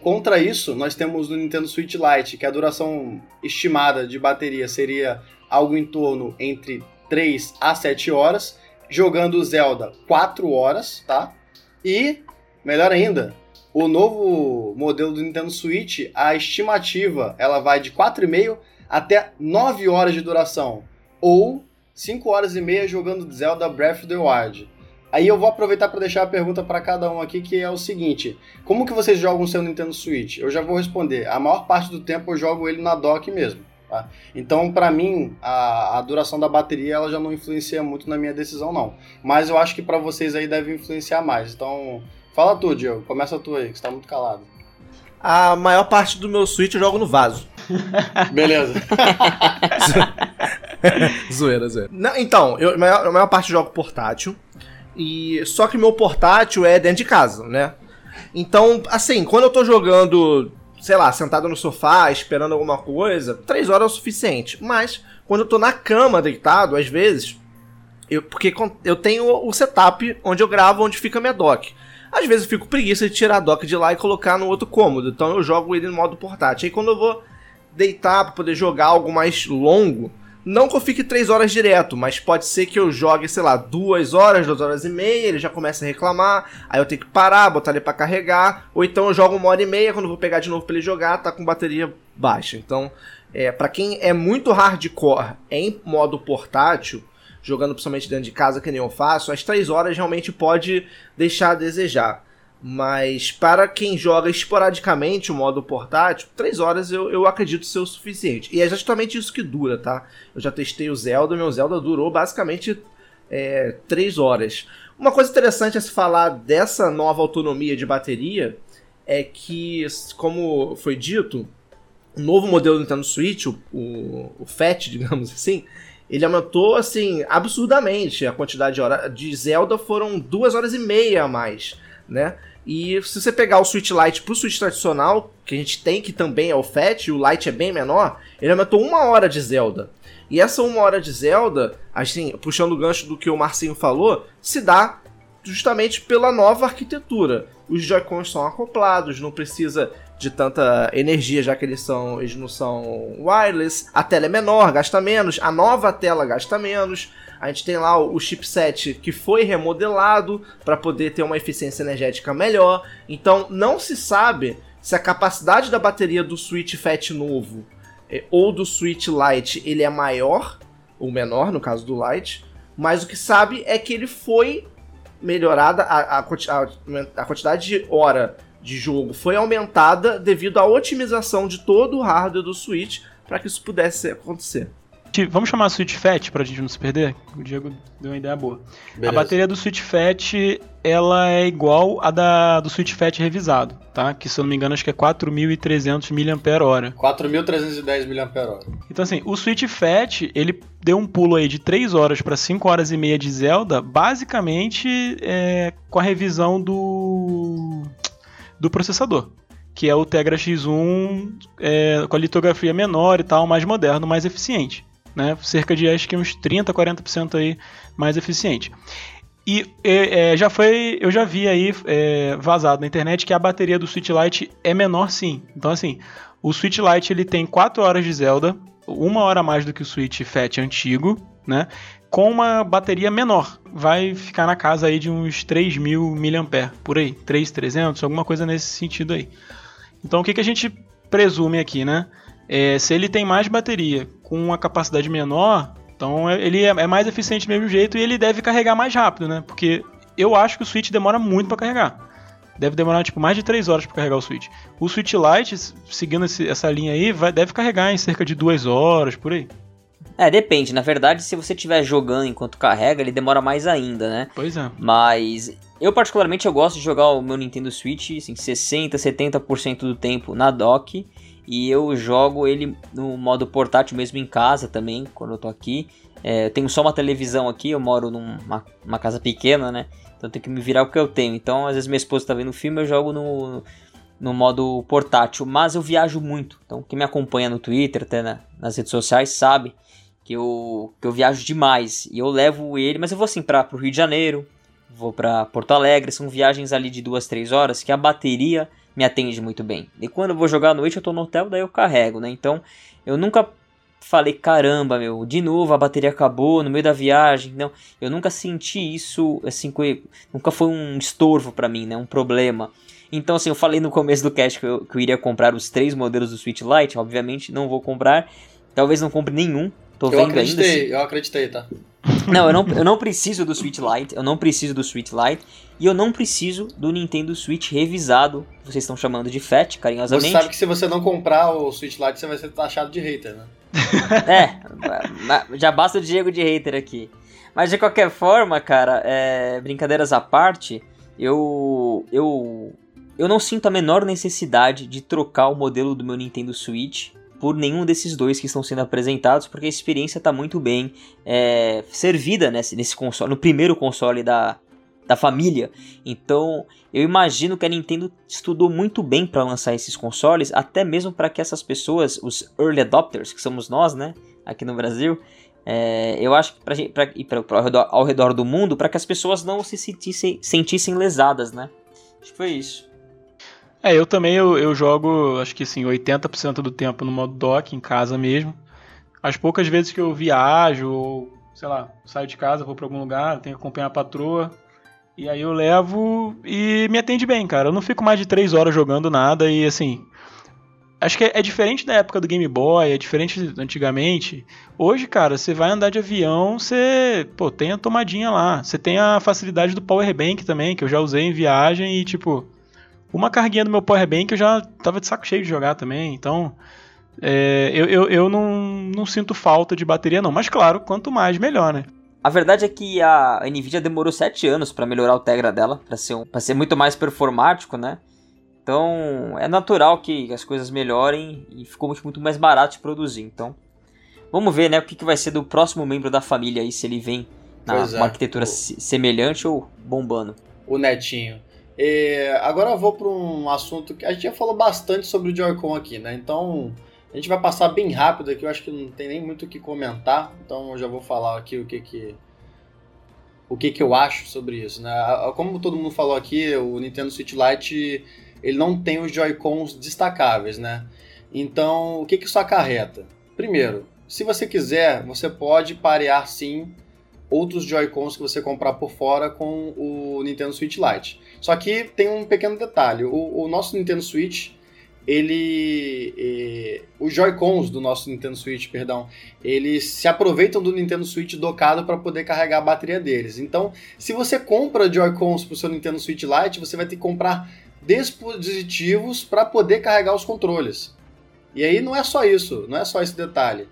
Contra isso, nós temos no Nintendo Switch Lite, que a duração estimada de bateria seria algo em torno entre 3 a 7 horas, jogando o Zelda 4 horas, tá? E, melhor ainda, o novo modelo do Nintendo Switch, a estimativa, ela vai de 4,5 até 9 horas de duração, ou 5 horas e meia jogando Zelda Breath of the Wild. Aí eu vou aproveitar para deixar a pergunta para cada um aqui, que é o seguinte: como que vocês jogam o seu Nintendo Switch? Eu já vou responder. A maior parte do tempo eu jogo ele na dock mesmo, tá? Então, para mim, a duração da bateria ela já não influencia muito na minha decisão, não. Mas eu acho que para vocês aí deve influenciar mais. Então, fala tu, Diego. Começa tu aí, que você tá muito calado. A maior parte do meu Switch eu jogo no vaso. Beleza. Zoeira. Não, então, a maior parte eu jogo portátil. E só que meu portátil é dentro de casa, né? Então, assim, quando eu tô jogando, sei lá, sentado no sofá, esperando alguma coisa, 3 horas é o suficiente. Mas, quando eu tô na cama, deitado, às vezes, porque eu tenho o setup onde eu gravo, onde fica a minha dock. Às vezes eu fico com preguiça de tirar a dock de lá e colocar no outro cômodo. Então eu jogo ele no modo portátil. Aí quando eu vou deitar pra poder jogar algo mais longo, não que eu fique 3 horas direto, mas pode ser que eu jogue, sei lá, 2 horas e meia, ele já começa a reclamar, aí eu tenho que parar, botar ele pra carregar, ou então eu jogo 1 hora e meia, quando eu vou pegar de novo pra ele jogar, tá com bateria baixa. Então, pra quem é muito hardcore em modo portátil, jogando principalmente dentro de casa, que nem eu faço, as 3 horas realmente pode deixar a desejar. Mas para quem joga esporadicamente o modo portátil, 3 horas eu acredito ser o suficiente. E é justamente isso que dura, tá? Eu já testei o Zelda, meu Zelda durou basicamente 3 horas. Uma coisa interessante a se falar dessa nova autonomia de bateria é que, como foi dito, o novo modelo do Nintendo Switch, o FAT, digamos assim, ele aumentou, assim, absurdamente a quantidade de horas. De Zelda foram 2 horas e meia a mais, né? E se você pegar o Switch Lite pro Switch tradicional, que a gente tem, que também é o FAT, e o Lite é bem menor, ele aumentou 1 hora de Zelda. E essa 1 hora de Zelda, assim, puxando o gancho do que o Marcinho falou, se dá justamente pela nova arquitetura. Os Joy-Cons são acoplados, não precisa de tanta energia, já que eles não são wireless. A tela é menor, gasta menos. A nova tela gasta menos. A gente tem lá o chipset que foi remodelado para poder ter uma eficiência energética melhor. Então, não se sabe se a capacidade da bateria do Switch Fat novo ou do Switch Lite ele é maior ou menor, no caso do Lite. Mas o que sabe é que ele foi melhorada, a quantidade de hora de jogo foi aumentada devido à otimização de todo o hardware do Switch para que isso pudesse acontecer. Vamos chamar a Switch Fat para a gente não se perder? O Diego deu uma ideia boa. Beleza. A bateria do Switch Fat ela é igual à do Switch Fat revisado, tá? Que, se eu não me engano, acho que é 4.300 mAh. 4.310 mAh. Então, assim, o Switch Fat ele deu um pulo aí de 3 horas para 5 horas e meia de Zelda, basicamente com a revisão do processador, que é o Tegra X1 com a litografia menor e tal, mais moderno, mais eficiente, né? Cerca de, acho que uns 30, 40% aí mais eficiente. E eu já vi aí vazado na internet que a bateria do Switch Lite é menor, sim. Então, assim, o Switch Lite ele tem 4 horas de Zelda, 1 hora a mais do que o Switch Fat antigo, né? Com uma bateria menor, vai ficar na casa aí de uns 3.000 mAh, por aí, 3.300, alguma coisa nesse sentido aí. Então o que a gente presume aqui, né? Se ele tem mais bateria com uma capacidade menor, então ele é mais eficiente do mesmo jeito e ele deve carregar mais rápido, né? Porque eu acho que o Switch demora muito para carregar. deve demorar tipo mais de 3 horas para carregar o Switch. O Switch Lite, seguindo essa linha aí, deve carregar em cerca de 2 horas, por aí. É, depende. Na verdade, se você estiver jogando enquanto carrega, ele demora mais ainda, né? Pois é. Mas eu, particularmente, eu gosto de jogar o meu Nintendo Switch, assim, 60%, 70% do tempo na dock. E eu jogo ele no modo portátil mesmo em casa também, quando eu tô aqui. É, eu tenho só uma televisão aqui, eu moro numa casa pequena, né? Então eu tenho que me virar o que eu tenho. Então, às vezes minha esposa tá vendo filme, eu jogo no modo portátil. Mas eu viajo muito. Então, quem me acompanha no Twitter, até nas redes sociais, sabe que eu viajo demais. E eu levo ele, mas eu vou assim pro Rio de Janeiro, vou pra Porto Alegre. São viagens ali de 2-3 horas que a bateria me atende muito bem. E quando eu vou jogar à noite, eu tô no hotel, daí eu carrego, né? Então, eu nunca falei, caramba, meu, de novo a bateria acabou no meio da viagem. Não, eu nunca senti isso, assim, nunca foi um estorvo pra mim, né? Um problema. Então, assim, eu falei no começo do cast que eu iria comprar os 3 modelos do Switch Lite. Obviamente, não vou comprar. Talvez não compre nenhum. Eu acreditei, tá? Não, eu não preciso do Switch Lite, e eu não preciso do Nintendo Switch revisado, vocês estão chamando de Fat, carinhosamente. Você sabe que se você não comprar o Switch Lite, você vai ser taxado de hater, né? É, já basta o Diego de hater aqui. Mas de qualquer forma, cara, brincadeiras à parte, eu não sinto a menor necessidade de trocar o modelo do meu Nintendo Switch por nenhum desses dois que estão sendo apresentados, porque a experiência está muito bem servida nesse console, no primeiro console da família. Então, eu imagino que a Nintendo estudou muito bem para lançar esses consoles, até mesmo para que essas pessoas, os early adopters, que somos nós, né, aqui no Brasil, eu acho que ao redor do mundo, para que as pessoas não se sentissem lesadas, né? Acho que foi isso. É, eu também, eu jogo, acho que assim, 80% do tempo no modo dock, em casa mesmo. As poucas vezes que eu viajo, ou, sei lá, saio de casa, vou pra algum lugar, tenho que acompanhar a patroa, e aí eu levo e me atende bem, cara. Eu não fico mais de 3 horas jogando nada e, assim, acho que é diferente da época do Game Boy, é diferente antigamente. Hoje, cara, você vai andar de avião, você, pô, tem a tomadinha lá. Você tem a facilidade do Power Bank também, que eu já usei em viagem e, tipo, uma carguinha do meu Powerbank eu já tava de saco cheio de jogar também, então eu não sinto falta de bateria não, mas claro, quanto mais melhor, né? A verdade é que a Nvidia demorou 7 anos pra melhorar o Tegra dela, pra ser muito mais performático, né? Então é natural que as coisas melhorem e ficou muito mais barato de produzir, então vamos ver, né, o que vai ser do próximo membro da família aí, se ele vem uma arquitetura semelhante ou bombando. O netinho. Agora eu vou para um assunto que a gente já falou bastante sobre o Joy-Con aqui, né? Então a gente vai passar bem rápido aqui, eu acho que não tem nem muito o que comentar, então eu já vou falar aqui o que eu acho sobre isso, né? Como todo mundo falou aqui, o Nintendo Switch Lite ele não tem os Joy-Cons destacáveis, né? Então o que isso acarreta? Primeiro, se você quiser, você pode parear sim outros Joy-Cons que você comprar por fora com o Nintendo Switch Lite. Só que tem um pequeno detalhe, o nosso Nintendo Switch, os Joy-Cons do nosso Nintendo Switch, eles se aproveitam do Nintendo Switch docado para poder carregar a bateria deles. Então, se você compra Joy-Cons para o seu Nintendo Switch Lite, você vai ter que comprar dispositivos para poder carregar os controles. E aí não é só esse detalhe.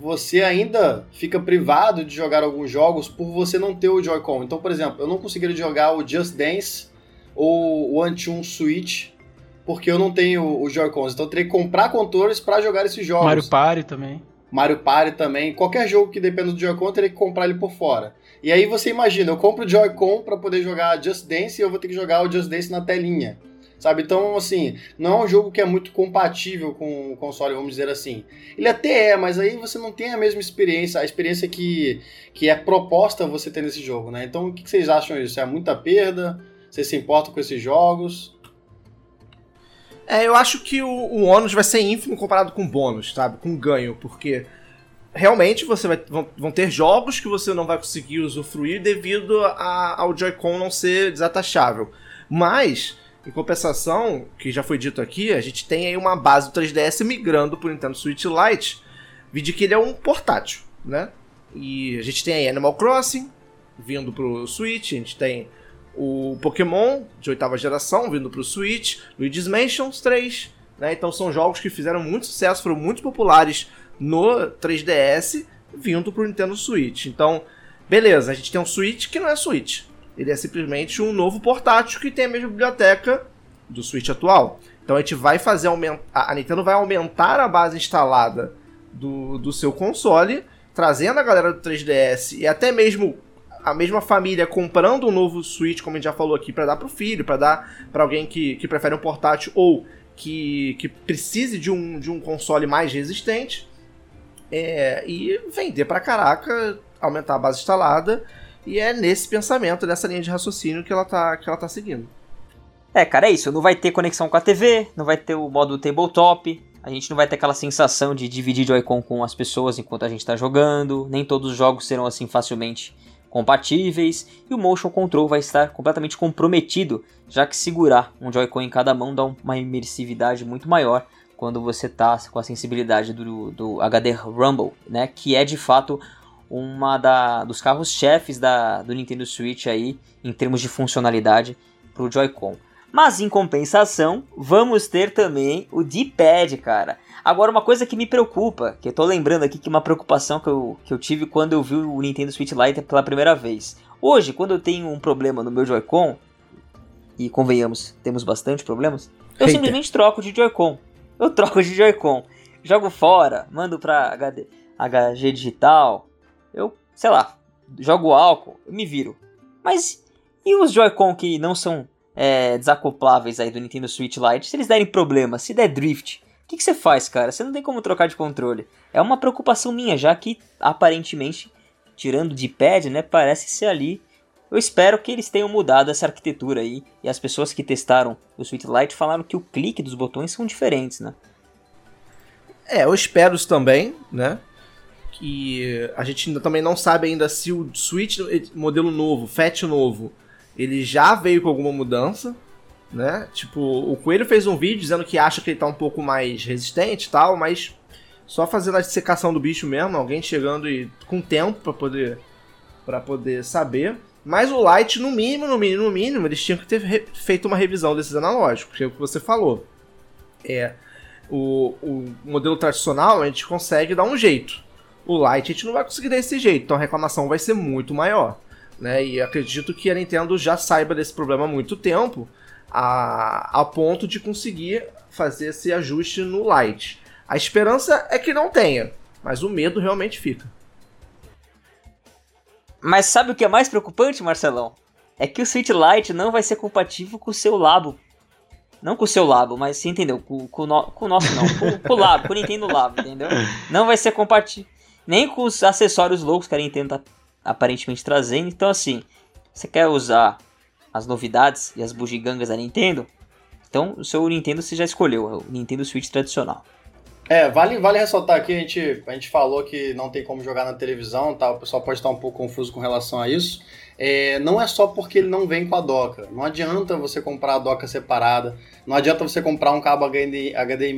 Você ainda fica privado de jogar alguns jogos por você não ter o Joy-Con. Então, por exemplo, eu não conseguiria jogar o Just Dance ou o Anti-1 Switch porque eu não tenho o Joy-Cons. Então eu teria que comprar controles para jogar esses jogos. Mario Party também. Qualquer jogo que dependa do Joy-Con, eu teria que comprar ele por fora. E aí você imagina, eu compro o Joy-Con para poder jogar Just Dance e eu vou ter que jogar o Just Dance na telinha. Sabe? Então, assim, não é um jogo que é muito compatível com o console, vamos dizer assim. Ele até é, mas aí você não tem a mesma experiência, a experiência que é proposta você ter nesse jogo, né? Então, o que vocês acham disso? É muita perda? Vocês se importam com esses jogos? Eu acho que o ônus vai ser ínfimo comparado com o bônus, sabe? Com o ganho, porque realmente vão ter jogos que você não vai conseguir usufruir devido ao Joy-Con não ser desatachável. Mas, em compensação, que já foi dito aqui, a gente tem aí uma base do 3DS migrando para o Nintendo Switch Lite, vide que ele é um portátil, né? E a gente tem aí Animal Crossing vindo para o Switch, a gente tem o Pokémon de 8ª geração, vindo pro Switch, Luigi's Mansion 3, né? Então são jogos que fizeram muito sucesso, foram muito populares no 3DS, vindo pro Nintendo Switch. Então, beleza, a gente tem um Switch que não é Switch. Ele é simplesmente um novo portátil que tem a mesma biblioteca do Switch atual. Então a gente vai fazer a Nintendo vai aumentar a base instalada do seu console, trazendo a galera do 3DS e até mesmo a mesma família comprando um novo Switch, como a gente já falou aqui, para dar pro filho, para dar para alguém que prefere um portátil ou que precise de um console mais resistente, e vender pra caraca, aumentar a base instalada. E é nesse pensamento, nessa linha de raciocínio que ela tá seguindo. É, cara, é isso. Não vai ter conexão com a TV, não vai ter o modo tabletop, a gente não vai ter aquela sensação de dividir Joy-Con com as pessoas enquanto a gente tá jogando, nem todos os jogos serão assim facilmente compatíveis, e o Motion Control vai estar completamente comprometido, já que segurar um Joy-Con em cada mão dá uma imersividade muito maior quando você tá com a sensibilidade do HD Rumble, né, que é de fato uma dos carros-chefes do Nintendo Switch aí, em termos de funcionalidade para o Joy-Con. Mas em compensação, vamos ter também o D-Pad, cara. Agora, uma coisa que me preocupa, que eu tô lembrando aqui, que é uma preocupação que eu tive quando eu vi o Nintendo Switch Lite pela primeira vez. Hoje, quando eu tenho um problema no meu Joy-Con, e convenhamos, temos bastante problemas, eu simplesmente troco de Joy-Con. Jogo fora, mando para HG Digital. Eu, sei lá, jogo álcool, eu me viro. Mas e os Joy-Con que não são desacopláveis aí do Nintendo Switch Lite? Se eles derem problema, se der drift, o que você faz, cara? Você não tem como trocar de controle. É uma preocupação minha, já que aparentemente, tirando de pad, né, parece ser ali. Eu espero que eles tenham mudado essa arquitetura aí. E as pessoas que testaram o Switch Lite falaram que o clique dos botões são diferentes, né? É, eu espero isso também, né? E a gente também não sabe ainda se o Switch modelo novo, Fat novo, ele já veio com alguma mudança, né? Tipo, o Coelho fez um vídeo dizendo que acha que ele tá um pouco mais resistente e tal, mas só fazendo a dissecação do bicho mesmo, alguém chegando e com tempo pra poder saber. Mas o Lite, no mínimo, eles tinham que ter feito uma revisão desses analógicos, que é o que você falou. O modelo tradicional a gente consegue dar um jeito. O Lite a gente não vai conseguir desse jeito, então a reclamação vai ser muito maior, né? E acredito que a Nintendo já saiba desse problema há muito tempo, a ponto de conseguir fazer esse ajuste no Lite. A esperança é que não tenha, mas o medo realmente fica. Mas sabe o que é mais preocupante, Marcelão? É que o Switch Lite não vai ser compatível com o seu Labo. Não com o seu Labo, mas você entendeu? Com o nosso não, com o Labo, com o Nintendo Labo, entendeu? Não vai ser compatível. Nem com os acessórios loucos que a Nintendo tá aparentemente trazendo. Então assim, você quer usar as novidades e as bugigangas da Nintendo? Então o seu Nintendo você já escolheu, é o Nintendo Switch tradicional. É, vale ressaltar aqui, a gente falou que não tem como jogar na televisão, tá? O pessoal pode estar um pouco confuso com relação a isso. Não é só porque ele não vem com a doca. Não adianta você comprar a doca separada, não adianta você comprar um cabo HDMI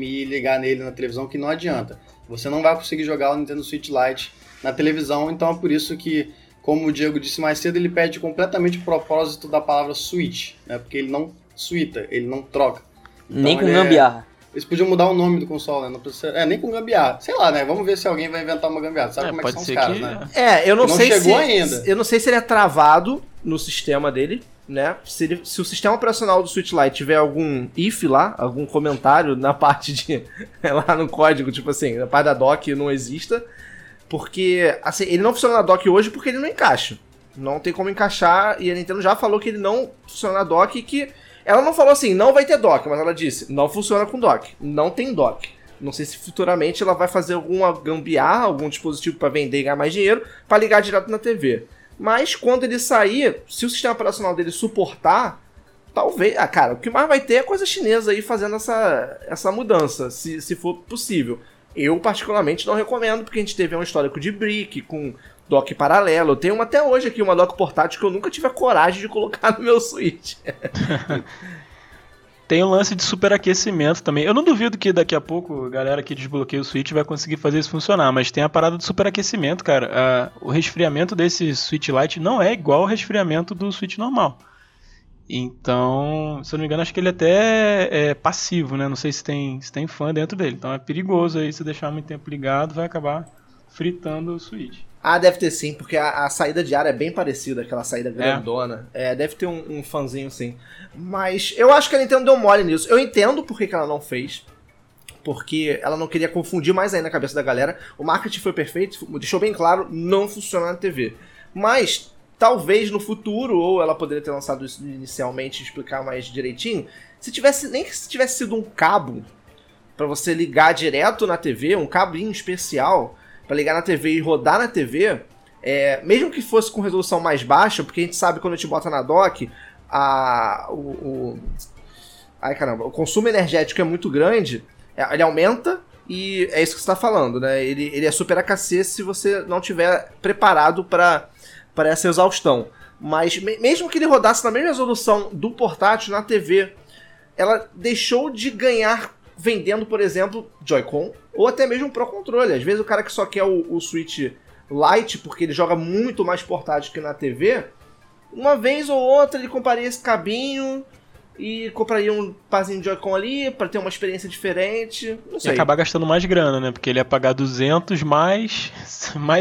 e ligar nele na televisão, que não adianta. Você não vai conseguir jogar o Nintendo Switch Lite na televisão, então é por isso que, como o Diego disse mais cedo, ele perde completamente o propósito da palavra Switch, né? Porque ele não suita, ele não troca. Então, nem com gambiarra. Eles podiam mudar o nome do console, né? Não precisa... nem com gambiarra. Sei lá, né? Vamos ver se alguém vai inventar uma gambiarra. Sabe como é que são os caras, que... né? Eu não sei se ele é travado no sistema dele, né? Se o sistema operacional do Switch Lite tiver algum if lá, algum comentário na parte de... lá no código, tipo assim, na parte da dock não exista. Porque, assim, ele não funciona na dock hoje porque ele não encaixa. Não tem como encaixar, e a Nintendo já falou que ele não funciona na dock e que... Ela não falou assim, não vai ter dock, mas ela disse, não funciona com dock, não tem dock. Não sei se futuramente ela vai fazer alguma gambiarra, algum dispositivo para vender e ganhar mais dinheiro, para ligar direto na TV. Mas quando ele sair, se o sistema operacional dele suportar, talvez... Ah, cara, o que mais vai ter é coisa chinesa aí fazendo essa mudança, se for possível. Eu, particularmente, não recomendo, porque a gente teve um histórico de brick com dock paralelo. Eu tenho uma até hoje aqui, uma dock portátil que eu nunca tive a coragem de colocar no meu Switch. Tem o lance de superaquecimento também. Eu não duvido que daqui a pouco a galera que desbloqueia o Switch vai conseguir fazer isso funcionar, mas tem a parada do superaquecimento, cara. O resfriamento desse Switch Lite não é igual ao resfriamento do Switch normal. Então, se eu não me engano, acho que ele até é passivo, né? Não sei se tem fã dentro dele. Então é perigoso aí, se deixar muito tempo ligado, vai acabar fritando o Switch. Ah, deve ter sim, porque a saída de ar é bem parecida, aquela saída grandona. É, deve ter um fãzinho sim. Mas eu acho que a Nintendo deu mole nisso. Eu entendo por que ela não fez. Porque ela não queria confundir mais ainda a cabeça da galera. O marketing foi perfeito, deixou bem claro, não funciona na TV. Mas talvez no futuro, ou ela poderia ter lançado isso inicialmente e explicar mais direitinho, nem que tivesse sido um cabo pra você ligar direto na TV, um cabinho especial pra ligar na TV e rodar na TV, mesmo que fosse com resolução mais baixa, porque a gente sabe quando a gente bota na dock, o consumo energético é muito grande. Ele aumenta e é isso que você está falando, né? Ele é super AKC se você não estiver preparado para essa exaustão. Mas mesmo que ele rodasse na mesma resolução do portátil na TV, ela deixou de ganhar vendendo, por exemplo, Joy-Con ou até mesmo Pro Controller. Às vezes o cara que só quer o Switch Lite, porque ele joga muito mais portátil que na TV, uma vez ou outra ele compraria esse cabinho... E compraria um parzinho de Joy-Con ali pra ter uma experiência diferente. Não sei. E acabar gastando mais grana, né? Porque ele ia pagar 200 mais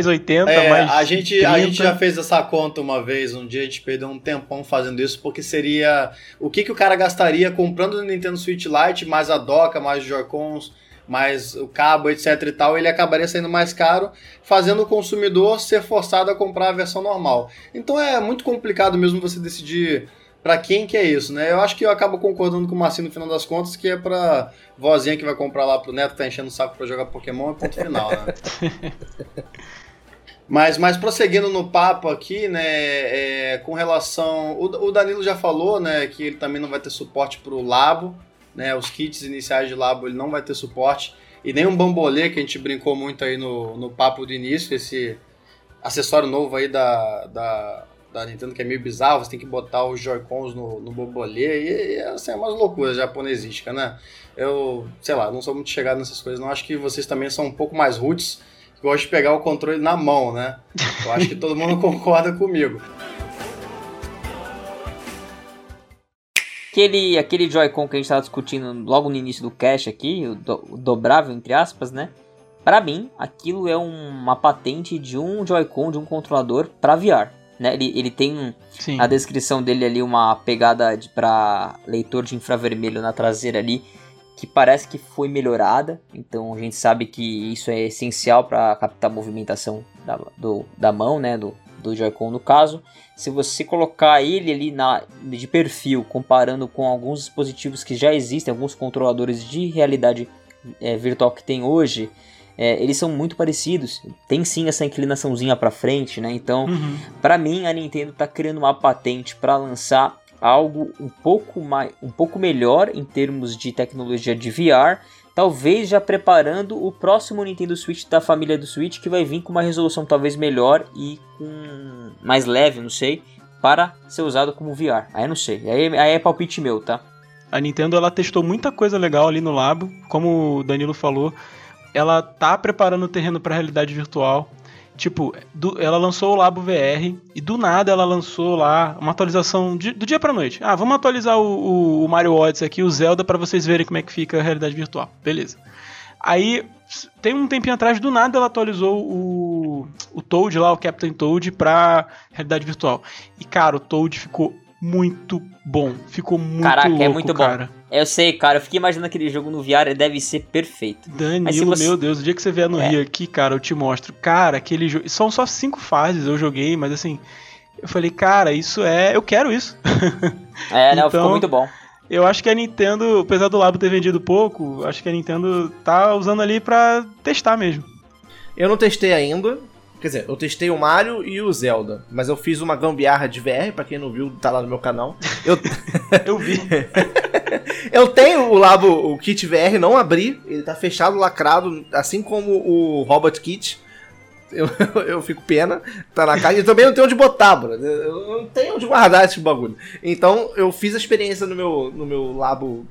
80, mais a gente já fez essa conta uma vez. Um dia a gente perdeu um tempão fazendo isso, porque seria... O que o cara gastaria comprando o Nintendo Switch Lite, mais a doca, mais os Joy-Cons, mais o cabo, etc e tal, ele acabaria saindo mais caro, fazendo o consumidor ser forçado a comprar a versão normal. Então é muito complicado mesmo você decidir... Pra quem que é isso, né? Eu acho que eu acabo concordando com o Marcinho no final das contas, que é pra vozinha que vai comprar lá pro neto, tá enchendo o saco pra jogar Pokémon, é ponto final, né? Mas prosseguindo no papo aqui, né, com relação... O Danilo já falou, né, que ele também não vai ter suporte pro Labo, né, os kits iniciais de Labo ele não vai ter suporte, e nem um bambolê que a gente brincou muito aí no papo do início, esse acessório novo aí da Nintendo, que é meio bizarro, você tem que botar os Joy-Cons no bobolê, e assim, é umas loucuras japonesísticas, né? Eu, sei lá, não sou muito chegado nessas coisas, não. Acho que vocês também são um pouco mais roots, que gostam de pegar o controle na mão, né? Eu acho que todo mundo concorda comigo. Aquele Joy-Con que a gente estava discutindo logo no início do cast aqui, o dobrável, entre aspas, né? Pra mim, aquilo é uma patente de um Joy-Con, de um controlador pra VR. Né? Ele tem, sim, na descrição dele ali uma pegada para leitor de infravermelho na traseira ali, que parece que foi melhorada. Então a gente sabe que isso é essencial para captar a movimentação da mão, né? Do Joy-Con no caso. Se você colocar ele ali de perfil, comparando com alguns dispositivos que já existem, alguns controladores de realidade virtual que tem hoje... eles são muito parecidos, tem sim essa inclinaçãozinha pra frente, né? Então, pra mim, a Nintendo tá criando uma patente pra lançar algo um pouco melhor em termos de tecnologia de VR, talvez já preparando o próximo Nintendo Switch da família do Switch, que vai vir com uma resolução talvez melhor e com mais leve, não sei, para ser usado como VR. Aí não sei, aí é palpite meu, tá? A Nintendo, ela testou muita coisa legal ali no Labo, como o Danilo falou. Ela tá preparando o terreno para realidade virtual. Tipo, ela lançou o Labo VR e do nada ela lançou lá uma atualização do dia pra noite. Ah, vamos atualizar o Mario Odyssey aqui, o Zelda, pra vocês verem como é que fica a realidade virtual. Beleza. Aí, tem um tempinho atrás, do nada ela atualizou o Toad lá, o Captain Toad, pra realidade virtual. E, cara, o Toad ficou muito bom. Ficou muito louco, é muito cara. Bom. Eu sei, cara, eu fiquei imaginando aquele jogo no VR, deve ser perfeito. Danilo, você... meu Deus, o dia que você vier no Rio aqui, cara, eu te mostro. Cara, aquele jogo... São só 5 fases, eu joguei, mas assim... Eu falei, cara, isso é... Eu quero isso. Então, ficou muito bom. Eu acho que a Nintendo, apesar do Labo ter vendido pouco, acho que a Nintendo tá usando ali pra testar mesmo. Eu não testei ainda. Quer dizer, eu testei o Mario e o Zelda, mas eu fiz uma gambiarra de VR, pra quem não viu, tá lá no meu canal. Eu vi. Eu tenho o Labo, o kit VR, não abri, ele tá fechado, lacrado, assim como o Robot Kit. Eu fico pena, tá na caixa. E também não tenho onde botar, bro. Eu não tenho onde guardar esse bagulho. Então eu fiz a experiência no meu Labo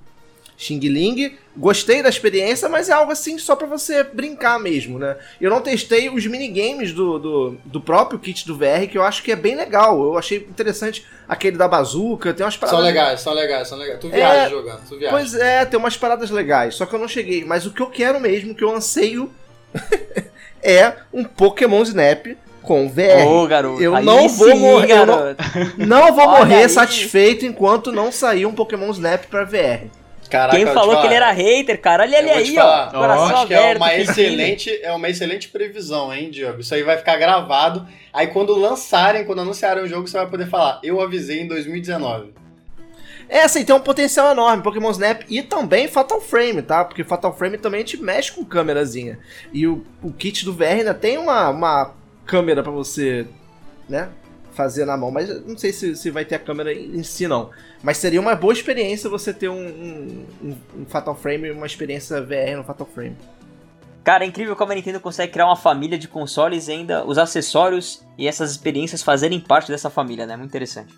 Xing Ling. Gostei da experiência, mas é algo assim só pra você brincar mesmo, né? Eu não testei os minigames do próprio kit do VR, que eu acho que é bem legal. Eu achei interessante aquele da bazuca, tem umas paradas... São legais. Tu viaja jogando, tu viaja. Pois é, tem umas paradas legais, só que eu não cheguei. Mas o que eu quero mesmo, que eu anseio, é um Pokémon Snap com VR. Ô, garoto. Eu não vou morrer, satisfeito enquanto não sair um Pokémon Snap pra VR. Caraca, quem falou que ele era hater, cara, olha ele aí, ó, coração acho aberto. É uma excelente previsão, hein, Diego? Isso aí vai ficar gravado. Aí quando anunciarem o jogo, você vai poder falar, eu avisei em 2019. Assim, tem um potencial enorme, Pokémon Snap e também Fatal Frame, tá? Porque Fatal Frame também a gente mexe com câmerazinha. E o kit do VR ainda tem uma câmera pra você, né, fazer na mão, mas não sei se vai ter a câmera em si não, mas seria uma boa experiência você ter um Fatal Frame, uma experiência VR no Fatal Frame. Cara, é incrível como a Nintendo consegue criar uma família de consoles e ainda os acessórios e essas experiências fazerem parte dessa família, né? Muito interessante.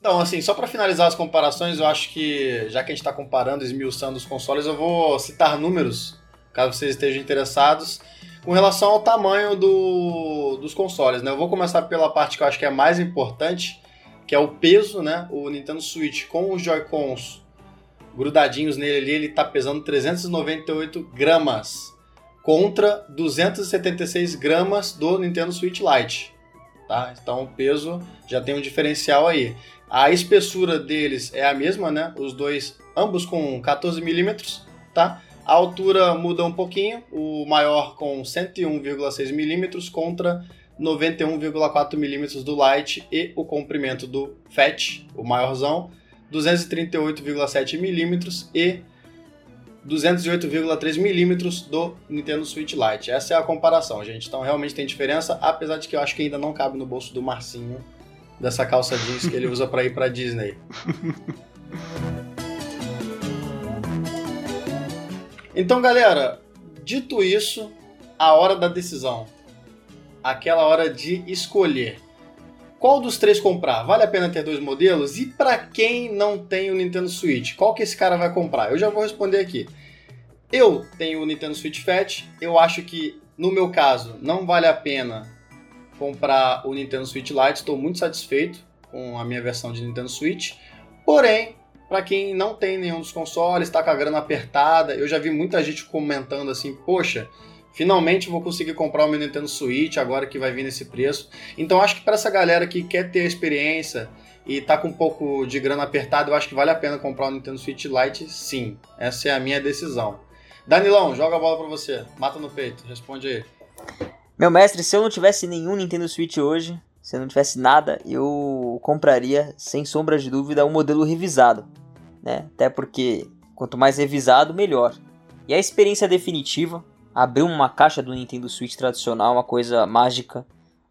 Então, assim, só pra finalizar as comparações, eu acho que, já que a gente tá comparando, esmiuçando os consoles, eu vou citar números, caso vocês estejam interessados, com relação ao tamanho dos consoles, né? Eu vou começar pela parte que eu acho que é mais importante, que é o peso, né? O Nintendo Switch com os Joy-Cons grudadinhos nele ali, ele tá pesando 398 gramas contra 276 gramas do Nintendo Switch Lite, tá? Então o peso já tem um diferencial aí. A espessura deles é a mesma, né? Os dois, ambos com 14 mm, tá? A altura muda um pouquinho, o maior com 101,6 mm contra 91,4 mm do Lite e o comprimento do Fat, o maiorzão, 238,7 mm e 208,3 mm do Nintendo Switch Lite. Essa é a comparação, gente. Então realmente tem diferença, apesar de que eu acho que ainda não cabe no bolso do Marcinho dessa calça jeans que ele usa para ir para Disney. Então, galera, dito isso, a hora da decisão. Aquela hora de escolher. Qual dos três comprar? Vale a pena ter dois modelos? E pra quem não tem o Nintendo Switch, qual que esse cara vai comprar? Eu já vou responder aqui. Eu tenho o Nintendo Switch Fat. Eu acho que, no meu caso, não vale a pena comprar o Nintendo Switch Lite. Estou muito satisfeito com a minha versão de Nintendo Switch. Porém, pra quem não tem nenhum dos consoles, tá com a grana apertada, eu já vi muita gente comentando assim, poxa, finalmente vou conseguir comprar o meu Nintendo Switch agora que vai vir nesse preço. Então acho que pra essa galera que quer ter a experiência e tá com um pouco de grana apertada, eu acho que vale a pena comprar o Nintendo Switch Lite, sim. Essa é a minha decisão. Danilão, joga a bola pra você, mata no peito, responde aí. Meu mestre, se eu não tivesse nenhum Nintendo Switch hoje, se eu não tivesse nada, eu compraria, sem sombra de dúvida, um modelo revisado, né? Até porque quanto mais revisado, melhor. E a experiência definitiva, abrir uma caixa do Nintendo Switch tradicional, uma coisa mágica,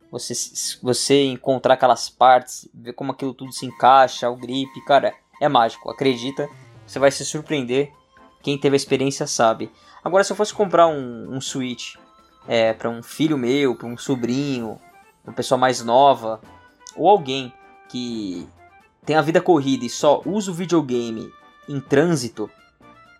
você encontrar aquelas partes, ver como aquilo tudo se encaixa, o grip, cara, é mágico, acredita, você vai se surpreender, quem teve a experiência sabe. Agora, se eu fosse comprar um Switch para um filho meu, para um sobrinho, uma pessoa mais nova, ou alguém que tem a vida corrida e só usa o videogame em trânsito,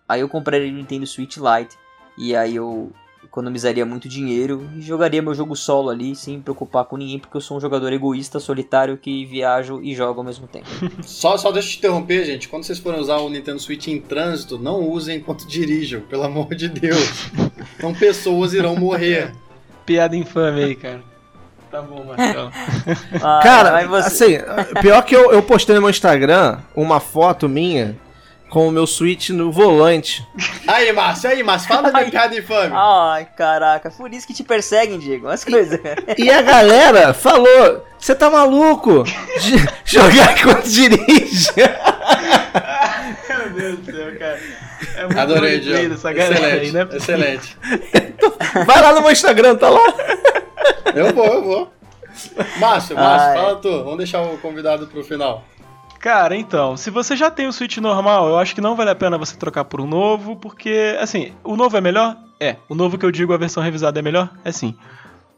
aí eu compraria o Nintendo Switch Lite, e aí eu economizaria muito dinheiro e jogaria meu jogo solo ali, sem me preocupar com ninguém, porque eu sou um jogador egoísta, solitário, que viajo e jogo ao mesmo tempo. Só deixa eu te interromper, gente, quando vocês forem usar o Nintendo Switch em trânsito, não usem enquanto dirijam, pelo amor de Deus, então pessoas irão morrer. Piada infame aí, cara. Tá bom, Marcelo. Cara, você... assim, pior que eu postei no meu Instagram uma foto minha com o meu Switch no volante. Aí, Márcio, fala da piada infame. Ai, caraca, por isso que te perseguem, Diego, as coisas. E a galera falou, você tá maluco? Jogar enquanto dirige. Meu Deus do céu, cara. É muito... Adorei, Diego. Essa galera aí, né? Excelente. Vai lá no meu Instagram, tá lá. Eu vou. Márcio, fala tu. Vamos deixar o convidado pro final. Cara, então, se você já tem o Switch normal, eu acho que não vale a pena você trocar por um novo, porque, assim, o novo é melhor? É. O novo que eu digo, a versão revisada é melhor? É sim.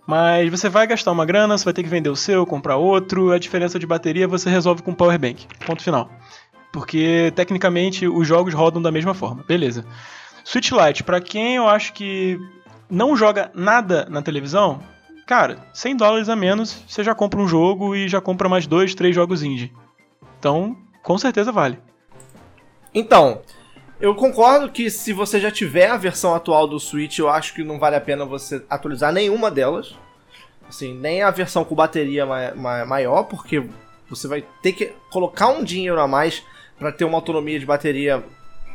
Mas você vai gastar uma grana, você vai ter que vender o seu, comprar outro, a diferença de bateria você resolve com o Powerbank. Ponto final. porque tecnicamente os jogos rodam da mesma forma. Beleza. Switch Lite, pra quem eu acho que não joga nada na televisão, cara, $100 a menos, você já compra um jogo e já compra mais 2, 3 jogos indie. Então, com certeza vale. Então, eu concordo que se você já tiver a versão atual do Switch, eu acho que não vale a pena você atualizar nenhuma delas. Assim, nem a versão com bateria maior, porque você vai ter que colocar um dinheiro a mais pra ter uma autonomia de bateria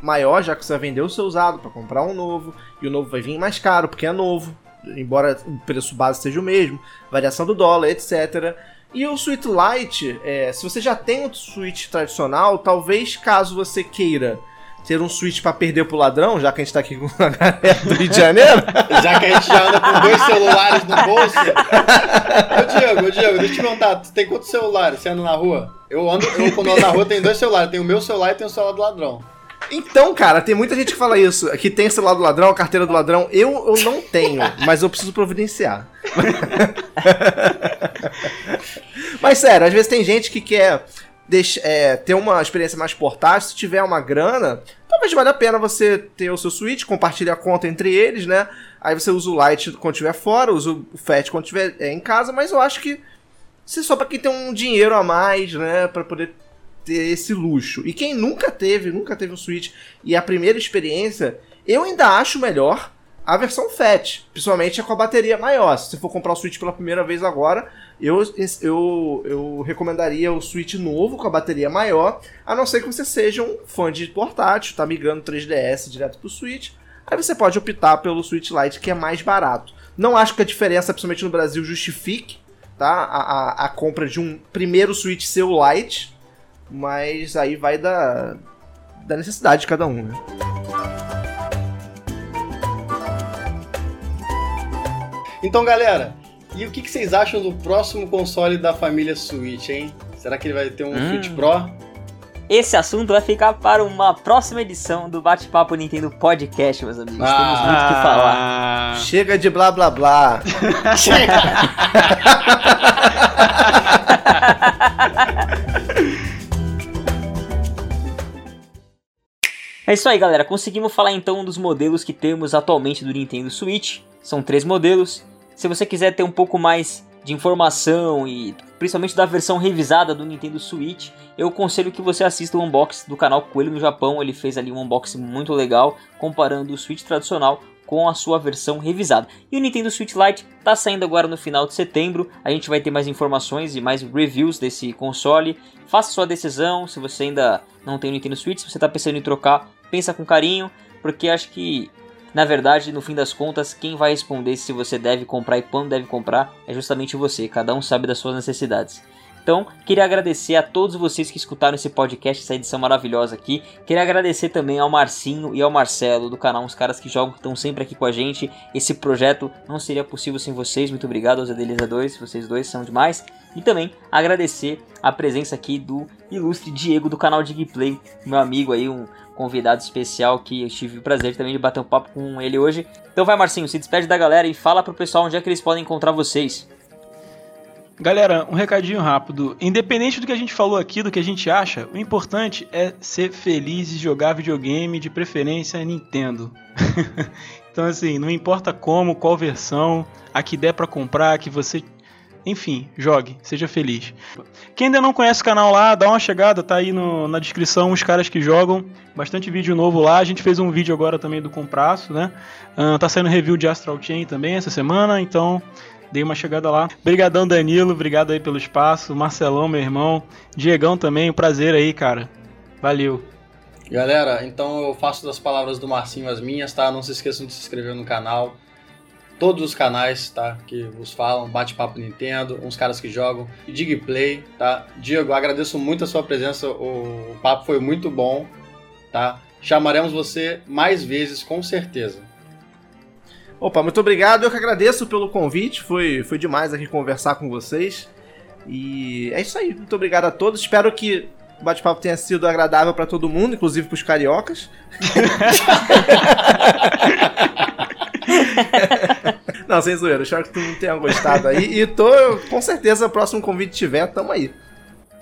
maior, já que você vai vender o seu usado pra comprar um novo, e o novo vai vir mais caro, porque é novo, embora o preço base seja o mesmo, variação do dólar, etc. E o Switch Lite, se você já tem um Switch tradicional, talvez caso você queira ter um Switch pra perder pro ladrão, já que a gente tá aqui com a galera do Rio de Janeiro, já que a gente já anda com 2 celulares no bolso. Ô Diego, deixa eu te contar, tu tem quantos celulares você anda na rua? Eu quando ando na rua tenho 2 celulares, tenho o meu celular e tenho o celular do ladrão. Então, cara, tem muita gente que fala isso, que tem celular do ladrão, carteira do ladrão. Eu não tenho, mas eu preciso providenciar. Mas sério, às vezes tem gente que quer ter uma experiência mais portátil. Se tiver uma grana, talvez valha a pena você ter o seu Switch, compartilha a conta entre eles, né? Aí você usa o Lite quando estiver fora, usa o Fat quando estiver em casa, mas eu acho que isso é só pra quem tem um dinheiro a mais, né? Pra poder ter esse luxo. E quem nunca teve um Switch e a primeira experiência, eu ainda acho melhor a versão Fat, principalmente a com a bateria maior. Se você for comprar o Switch pela primeira vez agora, eu recomendaria o Switch novo com a bateria maior, a não ser que você seja um fã de portátil, tá migrando 3DS direto pro Switch, aí você pode optar pelo Switch Lite, que é mais barato. Não acho que a diferença, principalmente no Brasil, justifique, tá? A compra de um primeiro Switch ser o Lite, mas aí vai da necessidade de cada um, né? Então, galera, e o que vocês acham do próximo console da família Switch, hein? Será que ele vai ter um Switch Pro? Esse assunto vai ficar para uma próxima edição do Bate-Papo Nintendo Podcast, meus amigos. Temos muito o que falar. Chega de blá blá blá. Chega! É isso aí, galera, conseguimos falar então dos modelos que temos atualmente do Nintendo Switch. São 3 modelos. Se você quiser ter um pouco mais de informação e principalmente da versão revisada do Nintendo Switch, eu aconselho que você assista o unboxing do canal Coelho no Japão. Ele fez ali um unboxing muito legal comparando o Switch tradicional com a sua versão revisada. E o Nintendo Switch Lite está saindo agora no final de setembro. A gente vai ter mais informações e mais reviews desse console. Faça sua decisão. Se você ainda não tem o Nintendo Switch, se você está pensando em trocar, pensa com carinho, porque acho que, na verdade, no fim das contas, quem vai responder se você deve comprar e quando deve comprar é justamente você. Cada um sabe das suas necessidades. Então, queria agradecer a todos vocês que escutaram esse podcast, essa edição maravilhosa aqui. Queria agradecer também ao Marcinho e ao Marcelo do canal, uns caras que jogam, que estão sempre aqui com a gente. Esse projeto não seria possível sem vocês. Muito obrigado aos idealizadores, vocês dois são demais. E também agradecer a presença aqui do ilustre Diego do canal Digplay, meu amigo aí, um convidado especial que eu tive o prazer também de bater um papo com ele hoje. Então vai, Marcinho, se despede da galera e fala pro pessoal onde é que eles podem encontrar vocês. Galera, um recadinho rápido. Independente do que a gente falou aqui, do que a gente acha, o importante é ser feliz e jogar videogame, de preferência Nintendo. Então, assim, não importa como, qual versão, a que der pra comprar, a que você... Enfim, jogue, seja feliz. Quem ainda não conhece o canal lá, dá uma chegada, tá aí na descrição os caras que jogam. Bastante vídeo novo lá. A gente fez um vídeo agora também do Compraço, né? Tá saindo review de Astral Chain também essa semana, então... Dei uma chegada lá. Obrigadão, Danilo. Obrigado aí pelo espaço. Marcelão, meu irmão. Diegão também. Um prazer aí, cara. Valeu. Galera, então eu faço das palavras do Marcinho as minhas, tá? Não se esqueçam de se inscrever no canal. Todos os canais, tá? Que vos falam. Bate-Papo Nintendo. Uns caras que jogam. E Digplay, tá? Diego, agradeço muito a sua presença. O papo foi muito bom, tá? Chamaremos você mais vezes, com certeza. Opa, muito obrigado, eu que agradeço pelo convite, foi demais aqui conversar com vocês, e é isso aí, muito obrigado a todos, espero que o bate-papo tenha sido agradável para todo mundo, inclusive para os cariocas. Não, sem zoeira, espero que todo mundo tenha gostado aí, e com certeza, o próximo convite tiver, tamo aí.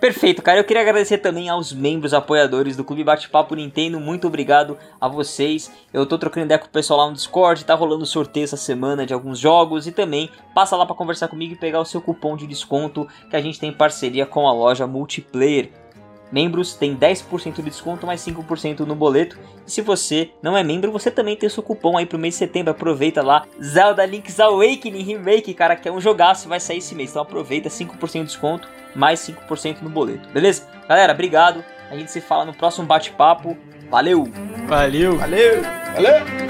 Perfeito, cara. Eu queria agradecer também aos membros apoiadores do Clube Bate-Papo Nintendo. Muito obrigado a vocês. Eu tô trocando ideia com o pessoal lá no Discord. Tá rolando sorteio essa semana de alguns jogos. E também passa lá pra conversar comigo e pegar o seu cupom de desconto que a gente tem em parceria com a loja Multiplayer. Membros tem 10% de desconto, mais 5% no boleto. E se você não é membro, você também tem o seu cupom aí pro mês de setembro. Aproveita lá. Zelda Link's Awakening Remake, cara, que é um jogaço, vai sair esse mês. Então aproveita, 5% de desconto, mais 5% no boleto. Beleza? Galera, obrigado. A gente se fala no próximo bate-papo. Valeu! Valeu! Valeu! Valeu!